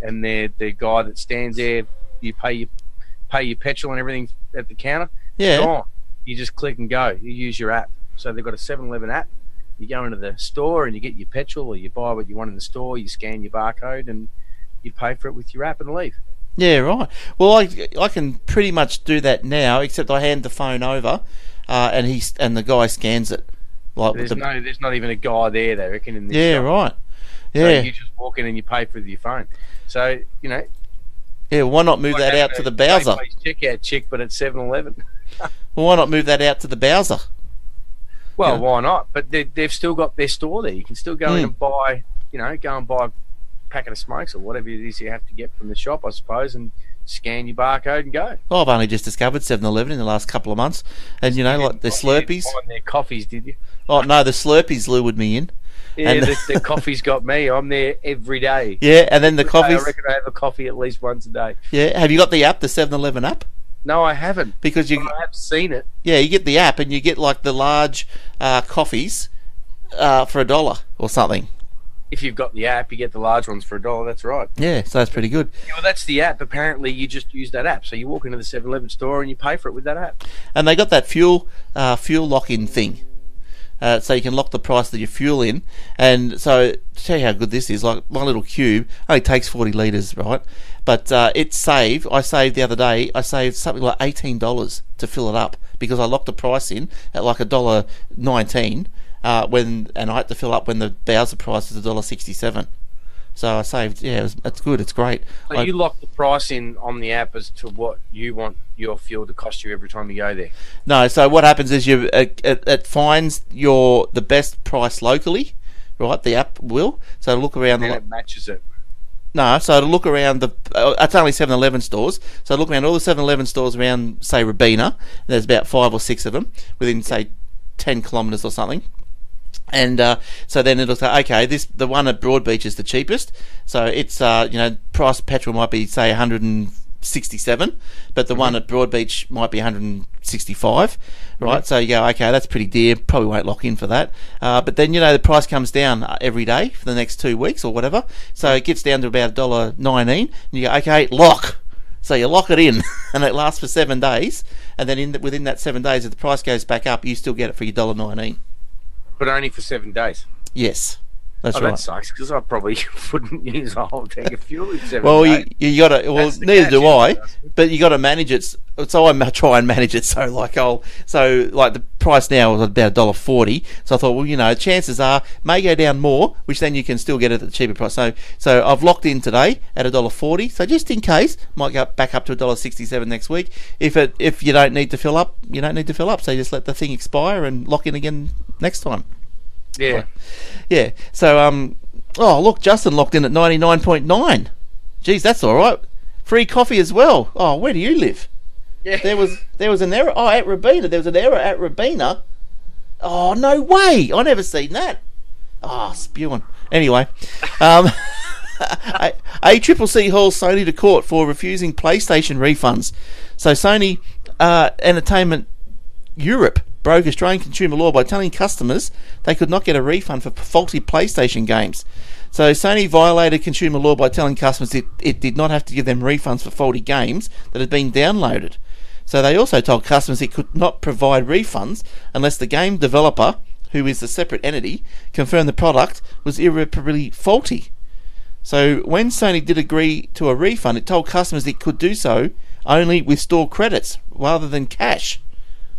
and the guy that stands there, you pay your petrol and everything at the counter. Yeah. Gone. You just click and go. You use your app. So they've got a 7-Eleven app. You go into the store and you get your petrol, or you buy what you want in the store, you scan your barcode, and you pay for it with your app and leave. Yeah, right. Well, I can pretty much do that now, except I hand the phone over, and the guy scans it. Like there's not even a guy there, they reckon, in this shop. Right. Yeah. So you just walk in and you pay for your phone. So, you know. Yeah, why not move that out to the Bowser? Checkout chick, but it's 7-Eleven. Well, why not move that out to the Bowser? Well, why not? But they've still got their store there. You can still go in and buy, go and buy packet of smokes or whatever it is you have to get from the shop, I suppose, and scan your barcode and go. Well, I've only just discovered 7-Eleven in the last couple of months, and like the Slurpees. You didn't find their coffees, did you? Oh no, the Slurpees lured me in. Yeah, and the coffee's got me. I'm there every day. Yeah, and then the coffees. I reckon I have a coffee at least once a day. Yeah, have you got the app, the 7-Eleven app? No, I haven't. Because I have seen it. Yeah, you get the app and you get like the large coffees for $1 or something. If you've got the app, you get the large ones for $1. That's right. Yeah, so that's pretty good. Yeah, well, that's the app. Apparently, you just use that app. So you walk into the 7-Eleven store and you pay for it with that app. And they got that fuel lock-in thing, so you can lock the price that you fuel in. And so to tell you how good this is, like my little cube only takes 40 litres, right? But I saved the other day. I saved something like $18 to fill it up because I locked the price in at like $1.19. And I had to fill up when the Bowser price was $1.67, so I saved. Yeah, that's good. It's great. So you lock the price in on the app as to what you want your fuel to cost you every time you go there. No, so what happens is it finds the best price locally, right? The app will. So it'll look around. And it matches it. No, so it'll look around it's only 7-Eleven stores, so it'll look around all the 7-Eleven stores around, say, Robina. There's about 5 or 6 of them within, say, 10 kilometres or something. And so then it'll say, okay, the one at Broadbeach is the cheapest. So it's price of petrol might be, say, 167, but the one at Broadbeach might be 165, right? So you go, okay, that's pretty dear. Probably won't lock in for that. But then the price comes down every day for the next 2 weeks or whatever. So it gets down to about $1.19, and you go, okay, lock. So you lock it in, and it lasts for 7 days. And then within that 7 days, if the price goes back up, you still get it for your $1.19. But only for 7 days. Yes, that's right. That sucks, because I probably wouldn't use a whole tank of fuel in 7 days. Well, you got to. Well, neither do I. But you got to manage it. So I try and manage it. So the price now is about $1.40. So I thought, well, chances are may go down more, which then you can still get it at the cheaper price. So I've locked in today at $1.40. So just in case, might go back up to $1.67 next week. If you don't need to fill up, you don't need to fill up. So you just let the thing expire and lock in again next time. Yeah. Yeah. So, oh, look, Justin locked in at 99.9. Geez, that's all right. Free coffee as well. Oh, where do you live? Yeah. There was an error. Oh, at Robina. There was an error at Robina. Oh, no way. I never seen that. Oh, spewing. Anyway. ACCC hauls Sony to court for refusing PlayStation refunds. So Sony Entertainment Europe broke Australian consumer law by telling customers they could not get a refund for faulty PlayStation games. So Sony violated consumer law by telling customers it did not have to give them refunds for faulty games that had been downloaded. So they also told customers it could not provide refunds unless the game developer, who is a separate entity, confirmed the product was irreparably faulty. So when Sony did agree to a refund, it told customers it could do so only with store credits rather than cash.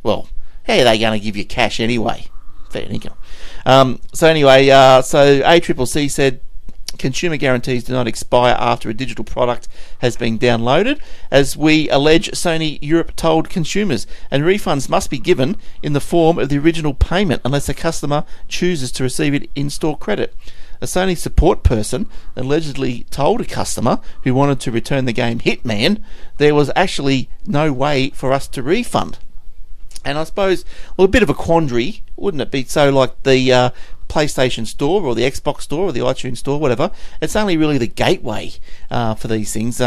Well, how are they going to give you cash anyway? Fair income. So ACCC said Consumer guarantees do not expire after a digital product has been downloaded. As we allege, Sony Europe told consumers, and refunds must be given in the form of the original payment unless the customer chooses to receive it in-store credit. A Sony support person allegedly told a customer who wanted to return the game Hitman there was actually no way for us to refund. And I suppose, well, a bit of a quandary, wouldn't it be? So like the PlayStation Store or the Xbox Store or the iTunes Store, whatever, it's only really the gateway for these things.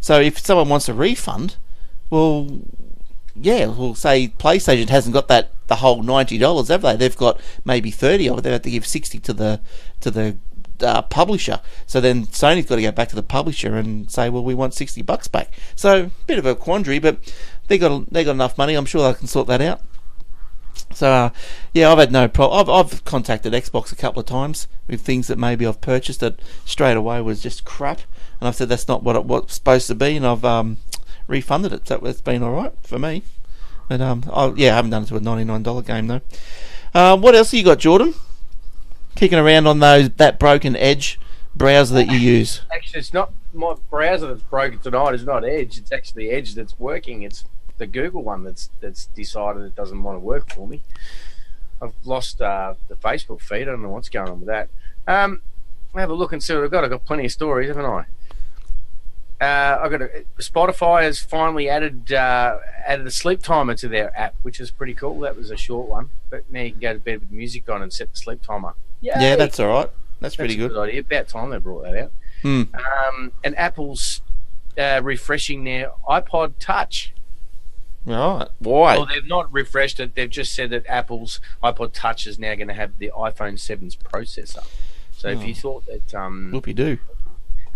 So if someone wants a refund, well, yeah, we'll say PlayStation hasn't got that, the whole $90, have they? They've got maybe 30 of it. They have to give 60 to the publisher. So then Sony's got to go back to the publisher and say, well, we want $60 back. So a bit of a quandary, but they got enough money. I'm sure they can sort that out. So yeah, I've had no problem. I've contacted Xbox a couple of times with things that maybe I've purchased that straight away was just crap, and I've said that's not what it was supposed to be, and I've refunded it. So it's been all right for me. But I haven't done it to a $99 game though. What else have you got, Jordan? Kicking around on that broken Edge browser that you use. Actually, it's not my browser that's broken tonight. It's not Edge. It's actually Edge that's working. It's the Google one that's decided it doesn't want to work for me. I've lost the Facebook feed. I don't know what's going on with that. Have a look and see what I've got. I've got plenty of stories, haven't I? Spotify has finally added a sleep timer to their app, which is pretty cool. That was a short one, but now you can go to bed with music on and set the sleep timer. Yay! Yeah, that's all right. That's pretty good. Good idea. About time they brought that out. And Apple's refreshing their iPod Touch. Right. Why? Well, they've not refreshed it. They've just said that Apple's iPod Touch is now going to have the iPhone 7's processor. So if you thought that... whoopie-doo.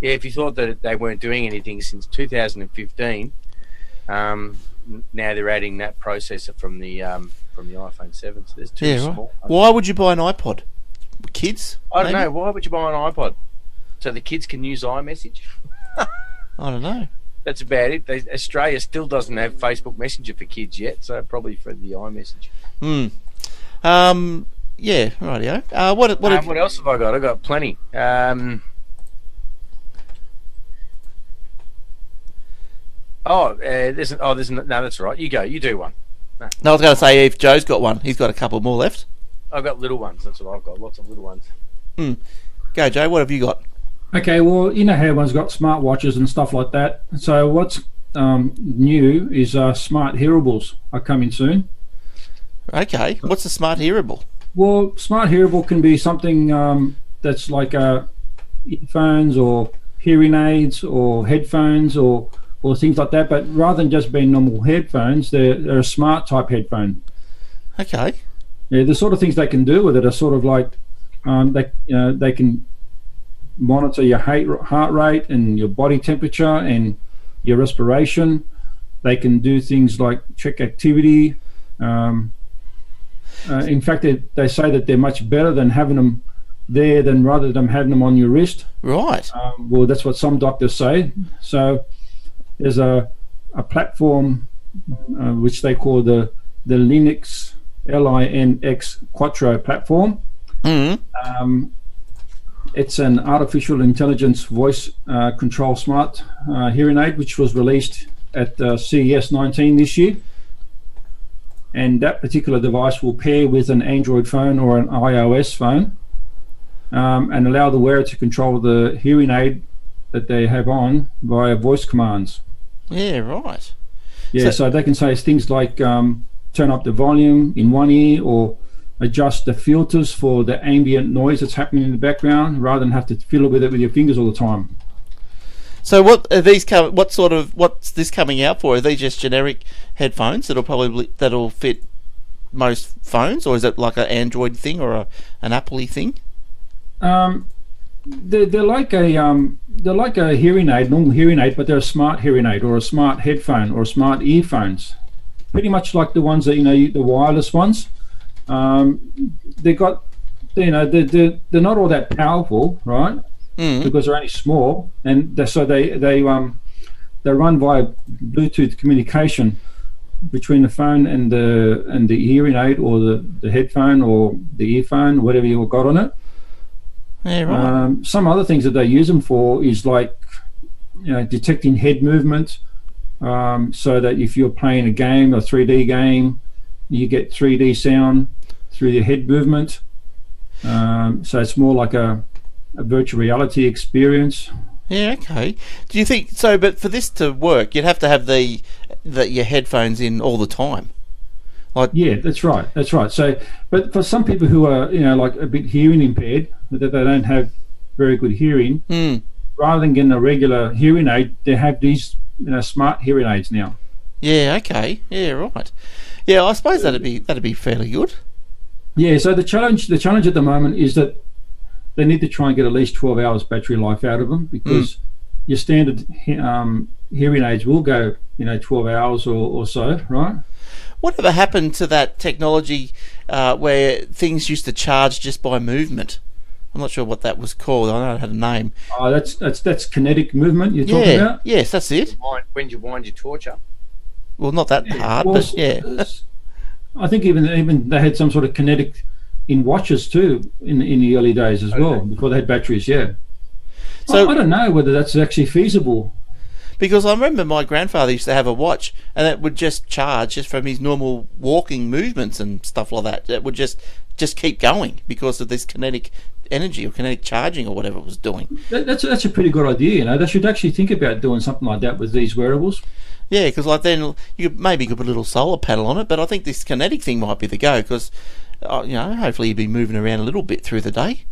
Yeah, if you thought that they weren't doing anything since 2015, now they're adding that processor from the iPhone 7. So there's two small. Right. Why would you buy an iPod? Kids? I don't know. Why would you buy an iPod? So the kids can use iMessage? I don't know. That's about it. Australia still doesn't have Facebook Messenger for kids yet, so probably for the iMessage. Yeah. Rightio. What else have I got? I got plenty. That's right. You go. You do one. No, I was going to say if Joe's got one, he's got a couple more left. I've got little ones. That's what I've got. Lots of little ones. Go, Joe. What have you got? Okay. Well, you know how everyone's got smartwatches and stuff like that. So what's new is smart hearables are coming soon. Okay. What's a smart hearable? Well, smart hearable can be something that's like earphones or hearing aids or headphones or things like that, but rather than just being normal headphones, they're a smart type headphone. Okay. Yeah, the sort of things they can do with it are sort of like they can monitor your heart rate and your body temperature and your respiration. They can do things like check activity. In fact, they say that they're much better than having them there than rather than having them on your wrist. Right. Well, that's what some doctors say. So there's a platform which they call the Linux LINX Quattro platform. It's an artificial intelligence voice control smart hearing aid which was released at CES 19 this year, and that particular device will pair with an Android phone or an iOS phone and allow the wearer to control the hearing aid that they have on via voice commands. Yeah, right. Yeah, so they can say things like turn up the volume in one ear or adjust the filters for the ambient noise that's happening in the background rather than have to fiddle with it with your fingers all the time. So what are these what's this coming out for? Are these just generic headphones that'll fit most phones, or is it like an Android thing or an Apple-y thing? They're like a hearing aid, normal hearing aid, but they're a smart hearing aid or a smart headphone or smart earphones. Pretty much like the ones that the wireless ones. They're not all that powerful, right? Because they're only small, and so they run via Bluetooth communication between the phone and the hearing aid or the headphone or the earphone, whatever you got on it. Yeah, right. Some other things that they use them for is like detecting head movement, so that if you're playing a game, a 3D game, you get 3D sound through your head movement. So it's more like a virtual reality experience. Yeah, okay. Do you think so? But for this to work, you'd have to have your headphones in all the time. Like, yeah, that's right. That's right. So, but for some people who are, like a bit hearing impaired, that they don't have very good hearing, rather than getting a regular hearing aid, they have these, smart hearing aids now. Yeah. Okay. Yeah. Right. Yeah. I suppose that'd be fairly good. Yeah. So the challenge at the moment is that they need to try and get at least 12 hours battery life out of them, because your standard hearing aids will go, 12 hours or so, right? Whatever happened to that technology where things used to charge just by movement? I'm not sure what that was called. I know it had a name. Oh, that's kinetic movement you're talking about? Yes, that's it. When you wind your torch up. Well, not that hard, but yeah. I think even they had some sort of kinetic in watches too in the early days as well, before they had batteries, yeah. So I don't know whether that's actually feasible. Because I remember my grandfather used to have a watch, and it would just charge just from his normal walking movements and stuff like that. It would just keep going because of this kinetic energy or kinetic charging or whatever it was doing. That's a pretty good idea, They should actually think about doing something like that with these wearables. Yeah, because then you maybe could put a little solar panel on it, but I think this kinetic thing might be the go because, hopefully you'd be moving around a little bit through the day.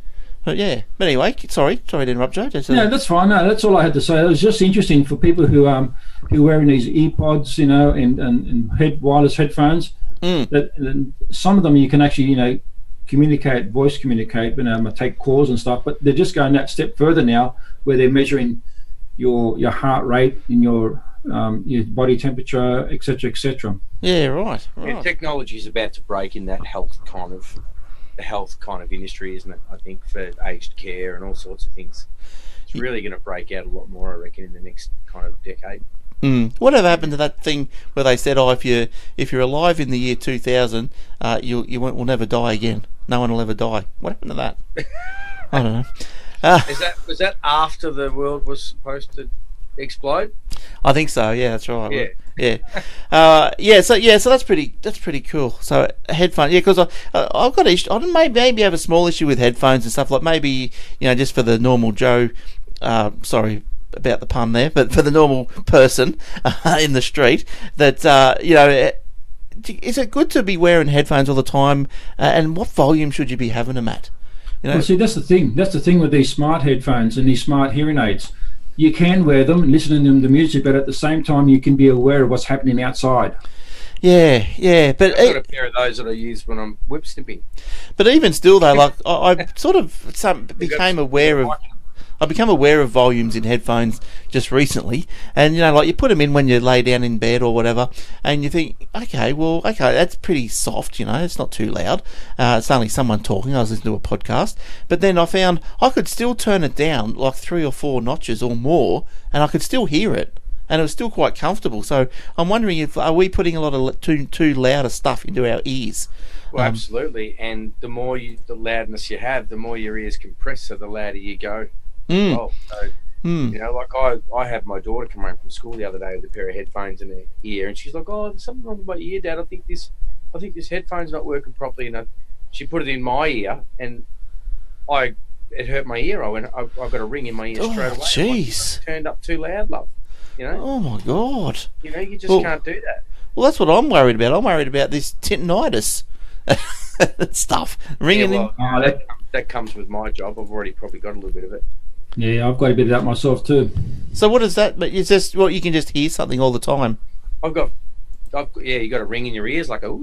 But yeah, but anyway, sorry to interrupt, Joe. No, that's fine. No, that's all I had to say. It was just interesting for people who are wearing these earpods, and wireless headphones. That some of them you can actually, voice communicate, take calls and stuff. But they're just going that step further now, where they're measuring your heart rate and your body temperature, etc., etc. Yeah, right. Yeah, technology is about to break in that health kind of industry, isn't it? I think for aged care and all sorts of things, it's really going to break out a lot more, I reckon, in the next kind of decade. Whatever happened to that thing where they said, if you're alive in the year 2000, you will never die again. No one will ever die. What happened to that? I don't know. Was that after the world was supposed to explode? I think so. Yeah, that's right. Yeah. Yeah, So that's pretty cool. So headphones, because I've got issue. I maybe have a small issue with headphones and stuff like maybe just for the normal Joe. Sorry about the pun there, but for the normal person in the street, that is it good to be wearing headphones all the time? And what volume should you be having them at? Well, see, that's the thing. That's the thing with these smart headphones and these smart hearing aids. You can wear them and listen to them to music, but at the same time, you can be aware of what's happening outside. Yeah, but I've got a pair of those that I use when I'm whip snipping. But even still, though, like I sort of became aware of volumes in headphones just recently, and like you put them in when you lay down in bed or whatever, and you think, okay, that's pretty soft, it's not too loud. It's only someone talking. I was listening to a podcast, but then I found I could still turn it down like 3 or 4 notches or more, and I could still hear it, and it was still quite comfortable. So I'm wondering are we putting a lot of too loud of stuff into our ears? Well, absolutely, and the loudness you have, the more your ears compress, so the louder you go. I had my daughter come home from school the other day with a pair of headphones in her ear, and she's like, "Oh, there's something wrong with my ear, Dad. I think this headphone's not working properly." And she put it in my ear, and it hurt my ear. I went, "I got a ring in my ear straight away." Jeez, like, turned up too loud, love. Oh my God. You just can't do that. Well, that's what I'm worried about. I'm worried about this tinnitus stuff ringing. Yeah, that comes with my job. I've already probably got a little bit of it. Yeah, I've got a bit of that myself too. So what is that? But it's just you can just hear something all the time. You got a ring in your ears like all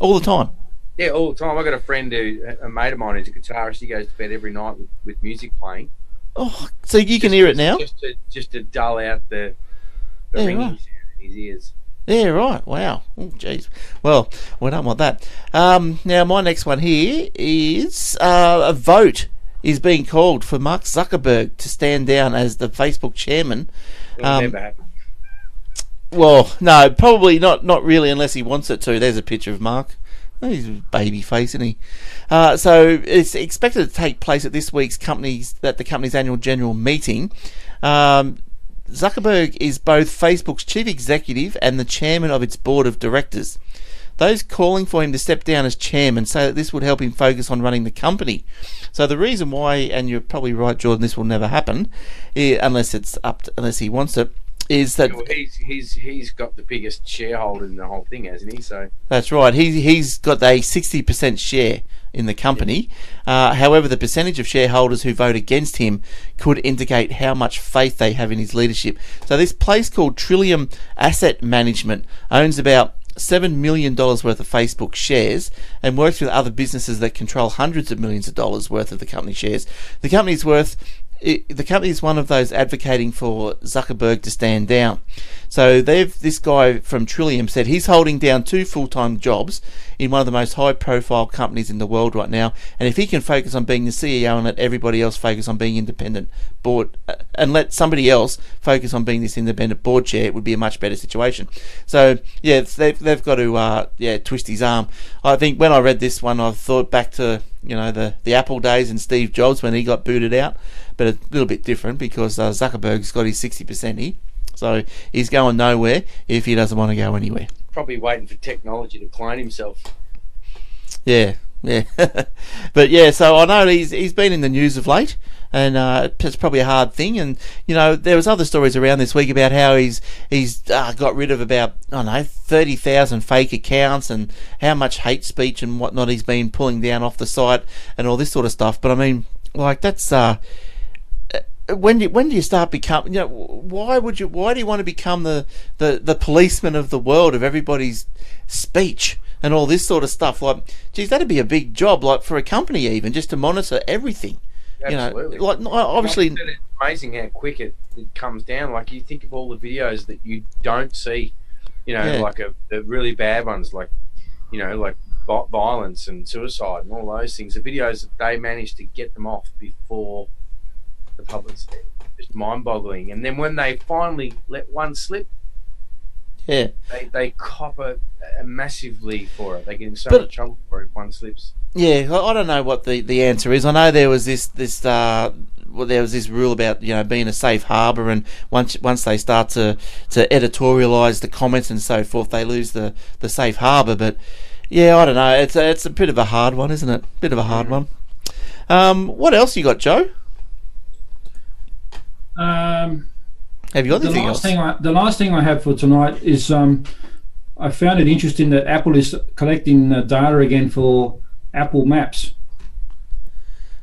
the time. Yeah, all the time. I got a mate of mine who's a guitarist. He goes to bed every night with music playing. Oh, so you can hear it now? Just to dull out the ringing sound in his ears. Yeah, right. Wow. Oh, jeez. Well, we don't want that. Now my next one here is a vote is being called for Mark Zuckerberg to stand down as the Facebook chairman. It'll never happen. Well, no, probably not really unless he wants it to. There's a picture of Mark. He's a baby face, isn't he? So it's expected to take place at this week's company's annual general meeting. Zuckerberg is both Facebook's chief executive and the chairman of its board of directors. Those calling for him to step down as chairman say that this would help him focus on running the company. So the reason why, and you're probably right, Jordan, this will never happen, unless he wants it, is that he's got the biggest shareholder in the whole thing, hasn't he? So that's right. He's got a 60% share in the company. Yeah. However, the percentage of shareholders who vote against him could indicate how much faith they have in his leadership. So this place called Trillium Asset Management owns about $7 million worth of Facebook shares and works with other businesses that control hundreds of millions of dollars worth of the company shares. The company is one of those advocating for Zuckerberg to stand down. So this guy from Trillium said he's holding down 2 full-time jobs in one of the most high-profile companies in the world right now, and if he can focus on being the CEO and let everybody else focus on being independent board, and let somebody else focus on being this independent board chair, it would be a much better situation. So yeah, they've got to twist his arm. I think when I read this one, I thought back to the Apple days and Steve Jobs when he got booted out. But a little bit different because Zuckerberg's got his 60%, so he's going nowhere if he doesn't want to go anywhere. Probably waiting for technology to clone himself. Yeah. But yeah, so I know he's been in the news of late, and it's probably a hard thing. And there was other stories around this week about how he's got rid of about 30,000 fake accounts, and how much hate speech and whatnot he's been pulling down off the site and all this sort of stuff. But I mean, like, that's when do you start becoming? Why do you want to become the policeman of the world, of everybody's speech and all this sort of stuff? Like, geez, that'd be a big job, like for a company even, just to monitor everything. Absolutely. Obviously, it's amazing how quick it comes down. Like, you think of all the videos that you don't see, like the really bad ones, like like violence and suicide and all those things. The videos that they managed to get them off before the public's just mind-boggling. And then when they finally let one slip, they cop massively for it. They get in so much trouble for it if one slips. Yeah, I don't know what the answer is. I know there was this rule about being a safe harbour, and once they start to editorialise the comments and so forth, they lose the safe harbour. But yeah, I don't know. It's a bit of a hard one, isn't it? Bit of a hard one. What else you got, Joe? Have you got anything else? The last thing I have for tonight is I found it interesting that Apple is collecting data again for Apple Maps.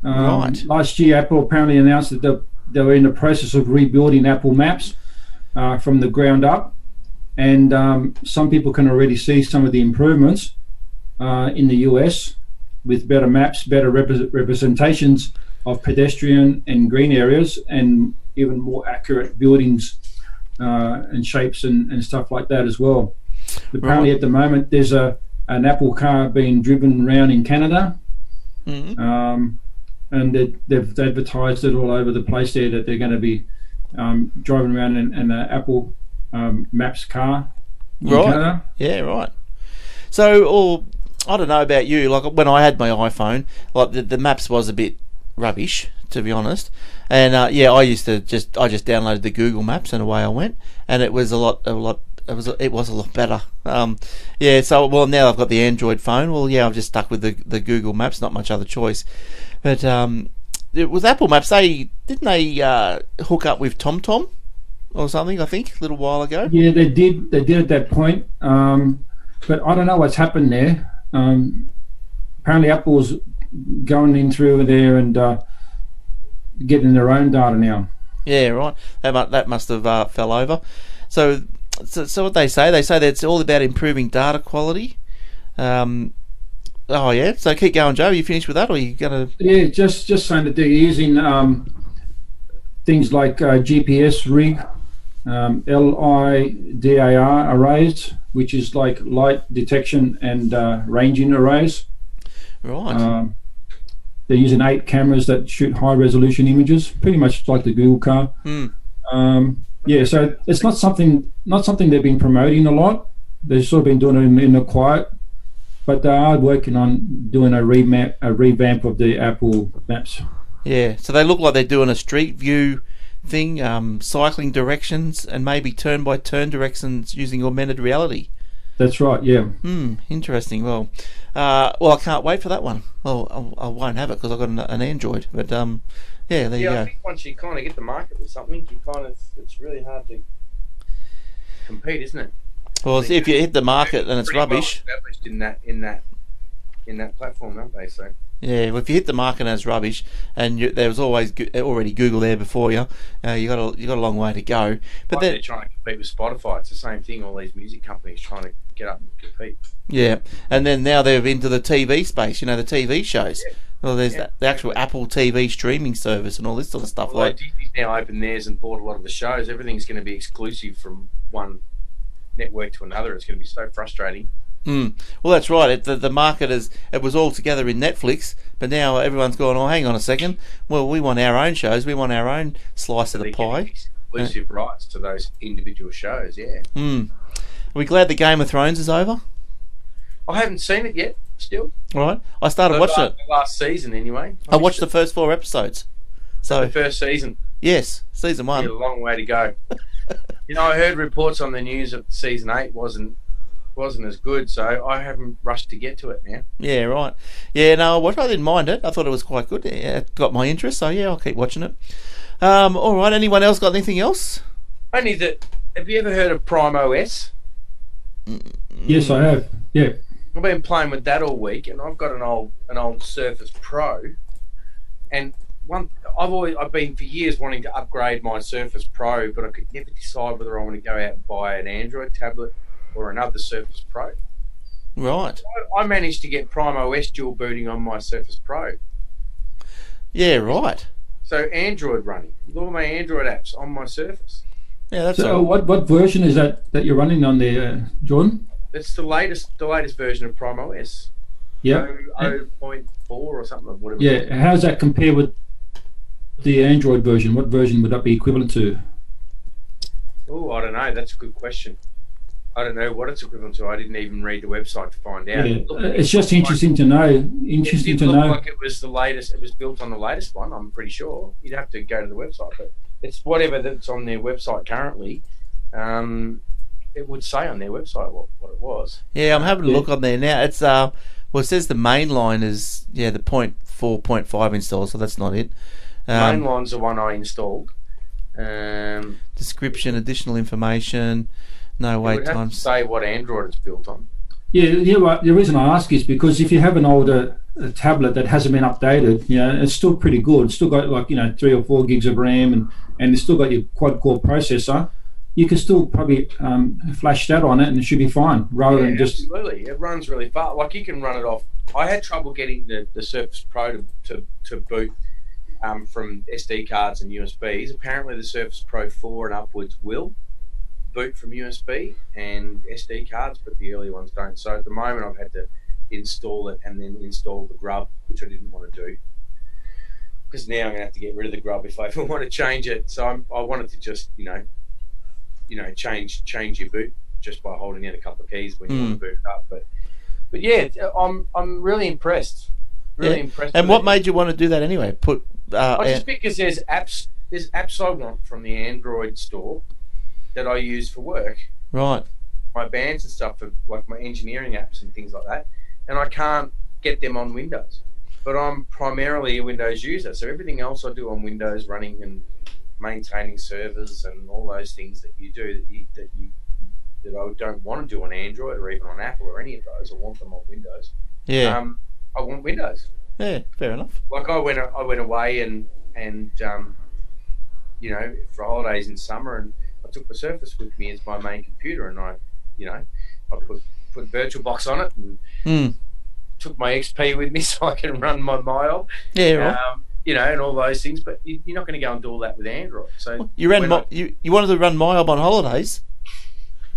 Right. Last year, Apple apparently announced that they were in the process of rebuilding Apple Maps from the ground up, and some people can already see some of the improvements in the US with better maps, better representations of pedestrian and green areas, and even more accurate buildings and shapes and stuff like that as well. Apparently, at the moment, there's an Apple car being driven around in Canada, and they've advertised it all over the place there that they're going to be driving around in an Apple Maps car in Canada. Yeah, right. So, I don't know about you, like when I had my iPhone, like the maps was a bit rubbish, to be honest, and I used to just downloaded the Google Maps and away I went, and it was a lot better. So now I've got the Android phone. I've just stuck with the Google Maps, not much other choice. But it was Apple Maps. They hook up with TomTom or something, I think, a little while ago. Yeah, they did at that point. But I don't know what's happened there. Apparently, Apple's going in through there and getting their own data now. Yeah, right. That must have fell over. So what they say that it's all about improving data quality. So keep going, Joe. Are you finished with that, or are you gonna? Yeah, just saying that they're using things like GPS rig, LIDAR arrays, which is like light detection and ranging arrays. Right. They're using 8 cameras that shoot high-resolution images, pretty much like the Google car. So it's not something they've been promoting a lot. They've sort of been doing it in the quiet, But they are working on doing a revamp of the Apple Maps. Yeah, so they look like they're doing a street view thing, cycling directions, and maybe turn-by-turn directions using augmented reality. That's right, yeah. Interesting. Well, I can't wait for that one. Well, I won't have it because I've got an Android. But, yeah, there you go. Yeah, I think once you kind of get the market with something, you kind of it's really hard to compete, isn't it? Well, if you hit the market, then it's rubbish. Well established in that platform, aren't they? So. Yeah, well, if you hit the market and it's rubbish, and there was always already Google there before you, you got a long way to go. But like they're trying to compete with Spotify. It's the same thing. All these music companies trying to get up and compete. Yeah, and then now they're into the TV space. You know, the TV shows. Yeah. Well, there's the actual Apple TV streaming service and all this sort of stuff. Well, like Disney's now opened theirs and bought a lot of the shows. Everything's going to be exclusive from one network to another. It's going to be so frustrating. Well, that's right. The market was all together in Netflix, but now everyone's gone, oh, hang on a second. Well, we want our own shows. We want our own slice of the pie. Exclusive rights to those individual shows, yeah. Are we glad the Game of Thrones is over? I haven't seen it yet, still. Right. I started watching it. Last season, anyway. I watched the first 4 episodes. So the first season? Yes, season 1. Yeah, a long way to go. You know, I heard reports on the news that season 8 wasn't as good, so I haven't rushed to get to it now. Yeah, right. Yeah, no, I didn't mind it. I thought it was quite good. Yeah, it got my interest, so yeah, I'll keep watching it. All right, anyone else got anything else? Only that, have you ever heard of Prime OS? Yes, I have. Yeah. I've been playing with that all week, and I've got an old Surface Pro, and I've been for years wanting to upgrade my Surface Pro, but I could never decide whether I want to go out and buy an Android tablet or another Surface Pro. Right. So I managed to get Prime OS dual booting on my Surface Pro. Yeah, right. So Android running with all my Android apps on my Surface. Yeah, that's so. What version is that you're running on there, Jordan? It's the latest version of Prime OS. Yeah. 0.4 or something, whatever. Yeah. How does that compare with the Android version? What version would that be equivalent to? Oh, I don't know. That's a good question. I don't know what it's equivalent to. I didn't even read the website to find out. Yeah. It's just interesting to know. Interesting to know. Like it was the latest. It was built on the latest one. I'm pretty sure. You'd have to go to the website, but it's whatever that's on their website currently. It would say on their website what it was. Yeah, I'm having a look on there now. It's well, it says the main line is the 0.4.5 install, so that's not it. Main line's the one I installed. Description, additional information. No wait times. Say what Android it's built on. Yeah, right. The reason I ask is because if you have an older tablet that hasn't been updated, it's still pretty good. It's still got 3 or 4 gigs of RAM, and it's still got your quad-core processor. You can still probably flash that on it, and it should be fine. Rather than just absolutely, it runs really fast. Like you can run it off. I had trouble getting the Surface Pro to boot from SD cards and USBs. Apparently, the Surface Pro 4 and upwards will boot from USB and SD cards, but the early ones don't. So at the moment, I've had to install it and then install the grub, which I didn't want to do, because now I'm going to have to get rid of the grub if I ever want to change it. So I wanted to just change your boot just by holding out a couple of keys when you want to boot it up. But yeah, I'm really impressed. Really impressed. And what made you want to do that anyway? Put just because there's apps I want from the Android store that I use for work, right? My bands and stuff, for like my engineering apps and things like that, and I can't get them on Windows. But I'm primarily a Windows user, so everything else I do on Windows, running and maintaining servers and all those things that you do that I don't want to do on Android or even on Apple or any of those. I want them on Windows. Yeah. I want Windows. Yeah, fair enough. Like I went away and for holidays in summer, and I took my Surface with me as my main computer, and I put VirtualBox on it, and took my XP with me so I can run my Mile. Yeah, right. And all those things, but you're not going to go and do all that with Android. So you wanted to run MyOb on holidays.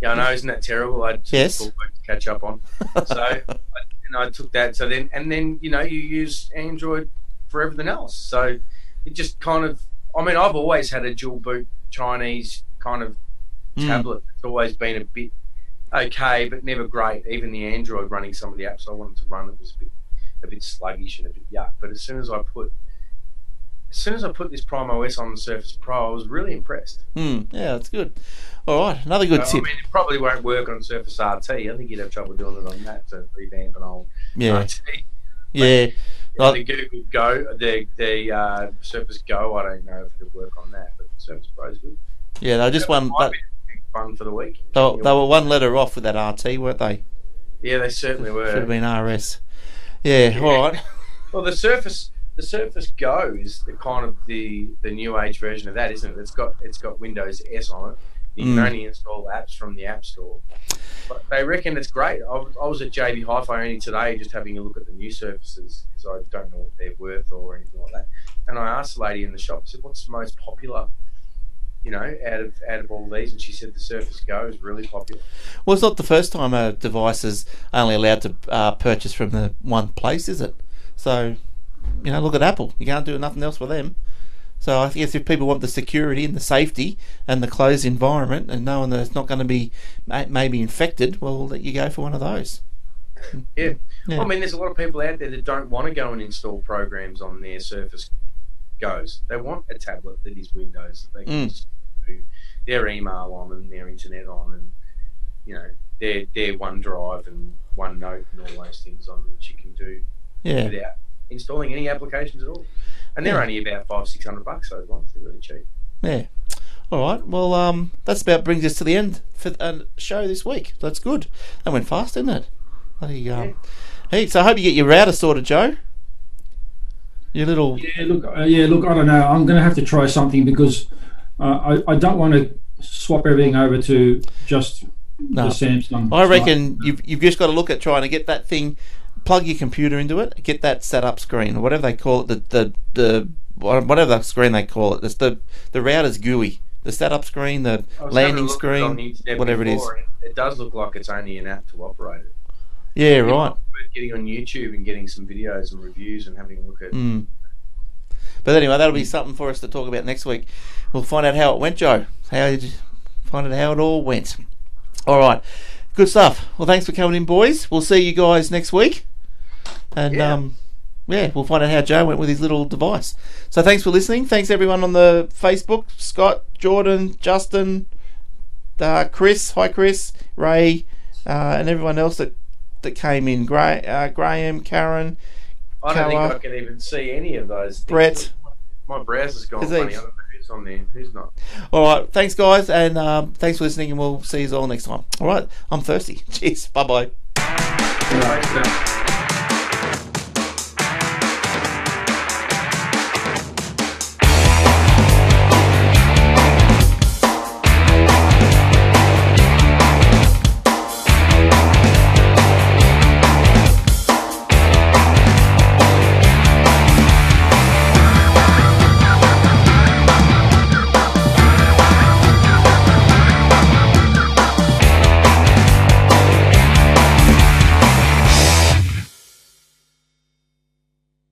Yeah, I know, isn't that terrible? I had to catch up on. So I took that. So then you use Android for everything else. So it just kind of, I mean, I've always had a dual boot Chinese kind of tablet. It's always been a bit okay, but never great. Even the Android running some of the apps I wanted to run, it was a bit sluggish and a bit yuck. But as soon as I put this Prime OS on the Surface Pro, I was really impressed. Yeah, that's good. All right, another good tip. I mean, it probably won't work on Surface RT. I think you'd have trouble doing it on that, so revamp an old RT. Yeah. The Google Go, the Surface Go, I don't know if it'll work on that, but Surface Pro's good. Yeah, they were just one. Fun for the week. They were one letter off with that RT, weren't they? Yeah, they certainly were. Should have been RS. Yeah. All right. Well, the Surface Go is the kind of the new age version of that, isn't it? It's got Windows S on it. You can only install apps from the App Store. But they reckon it's great. I was at JB Hi-Fi only today just having a look at the new Surfaces because I don't know what they're worth or anything like that. And I asked the lady in the shop, I said, what's the most popular, out of all these? And she said the Surface Go is really popular. Well, it's not the first time a device is only allowed to purchase from the one place, is it? So, look at Apple. You can't do nothing else with them. So I guess if people want the security and the safety and the closed environment and knowing that it's not going to be maybe infected, well, let you go for one of those. Yeah. Well, I mean, there's a lot of people out there that don't want to go and install programs on their Surface Goes. They want a tablet that is Windows that they can do their email on and their internet on and, their OneDrive and OneNote and all those things on, which you can do without installing any applications at all. And they're only about $500-$600, those ones. They're really cheap. Yeah. All right. Well, that's about brings us to the end for the show this week. That's good. That went fast, didn't it? Hey, so I hope you get your router sorted, Joe. Your little... Yeah, look, I don't know. I'm going to have to try something because I don't want to swap everything over to just the Samsung. I reckon you've just got to look at trying to get that thing... Plug your computer into it, get that setup screen, or whatever they call it, the whatever screen they call it. It's the router's GUI, the setup screen, the landing screen, whatever it is. It does look like it's only an app to operate it. Yeah, right. Getting on YouTube and getting some videos and reviews and having a look at. But anyway, that'll be something for us to talk about next week. We'll find out how it went, Joe. How it all went. All right, good stuff. Well, thanks for coming in, boys. We'll see you guys next week. And we'll find out how Joe went with his little device. So thanks for listening. Thanks everyone on the Facebook. Scott, Jordan, Justin, Chris. Hi Chris, Ray, and everyone else that came in. Graham, Karen. I don't think I can even see any of those things. Brett. My browser's gone funny. I don't know who's on there. Who's not? All right. Thanks guys, and thanks for listening. And we'll see you all next time. All right. I'm thirsty. Cheers. Bye bye.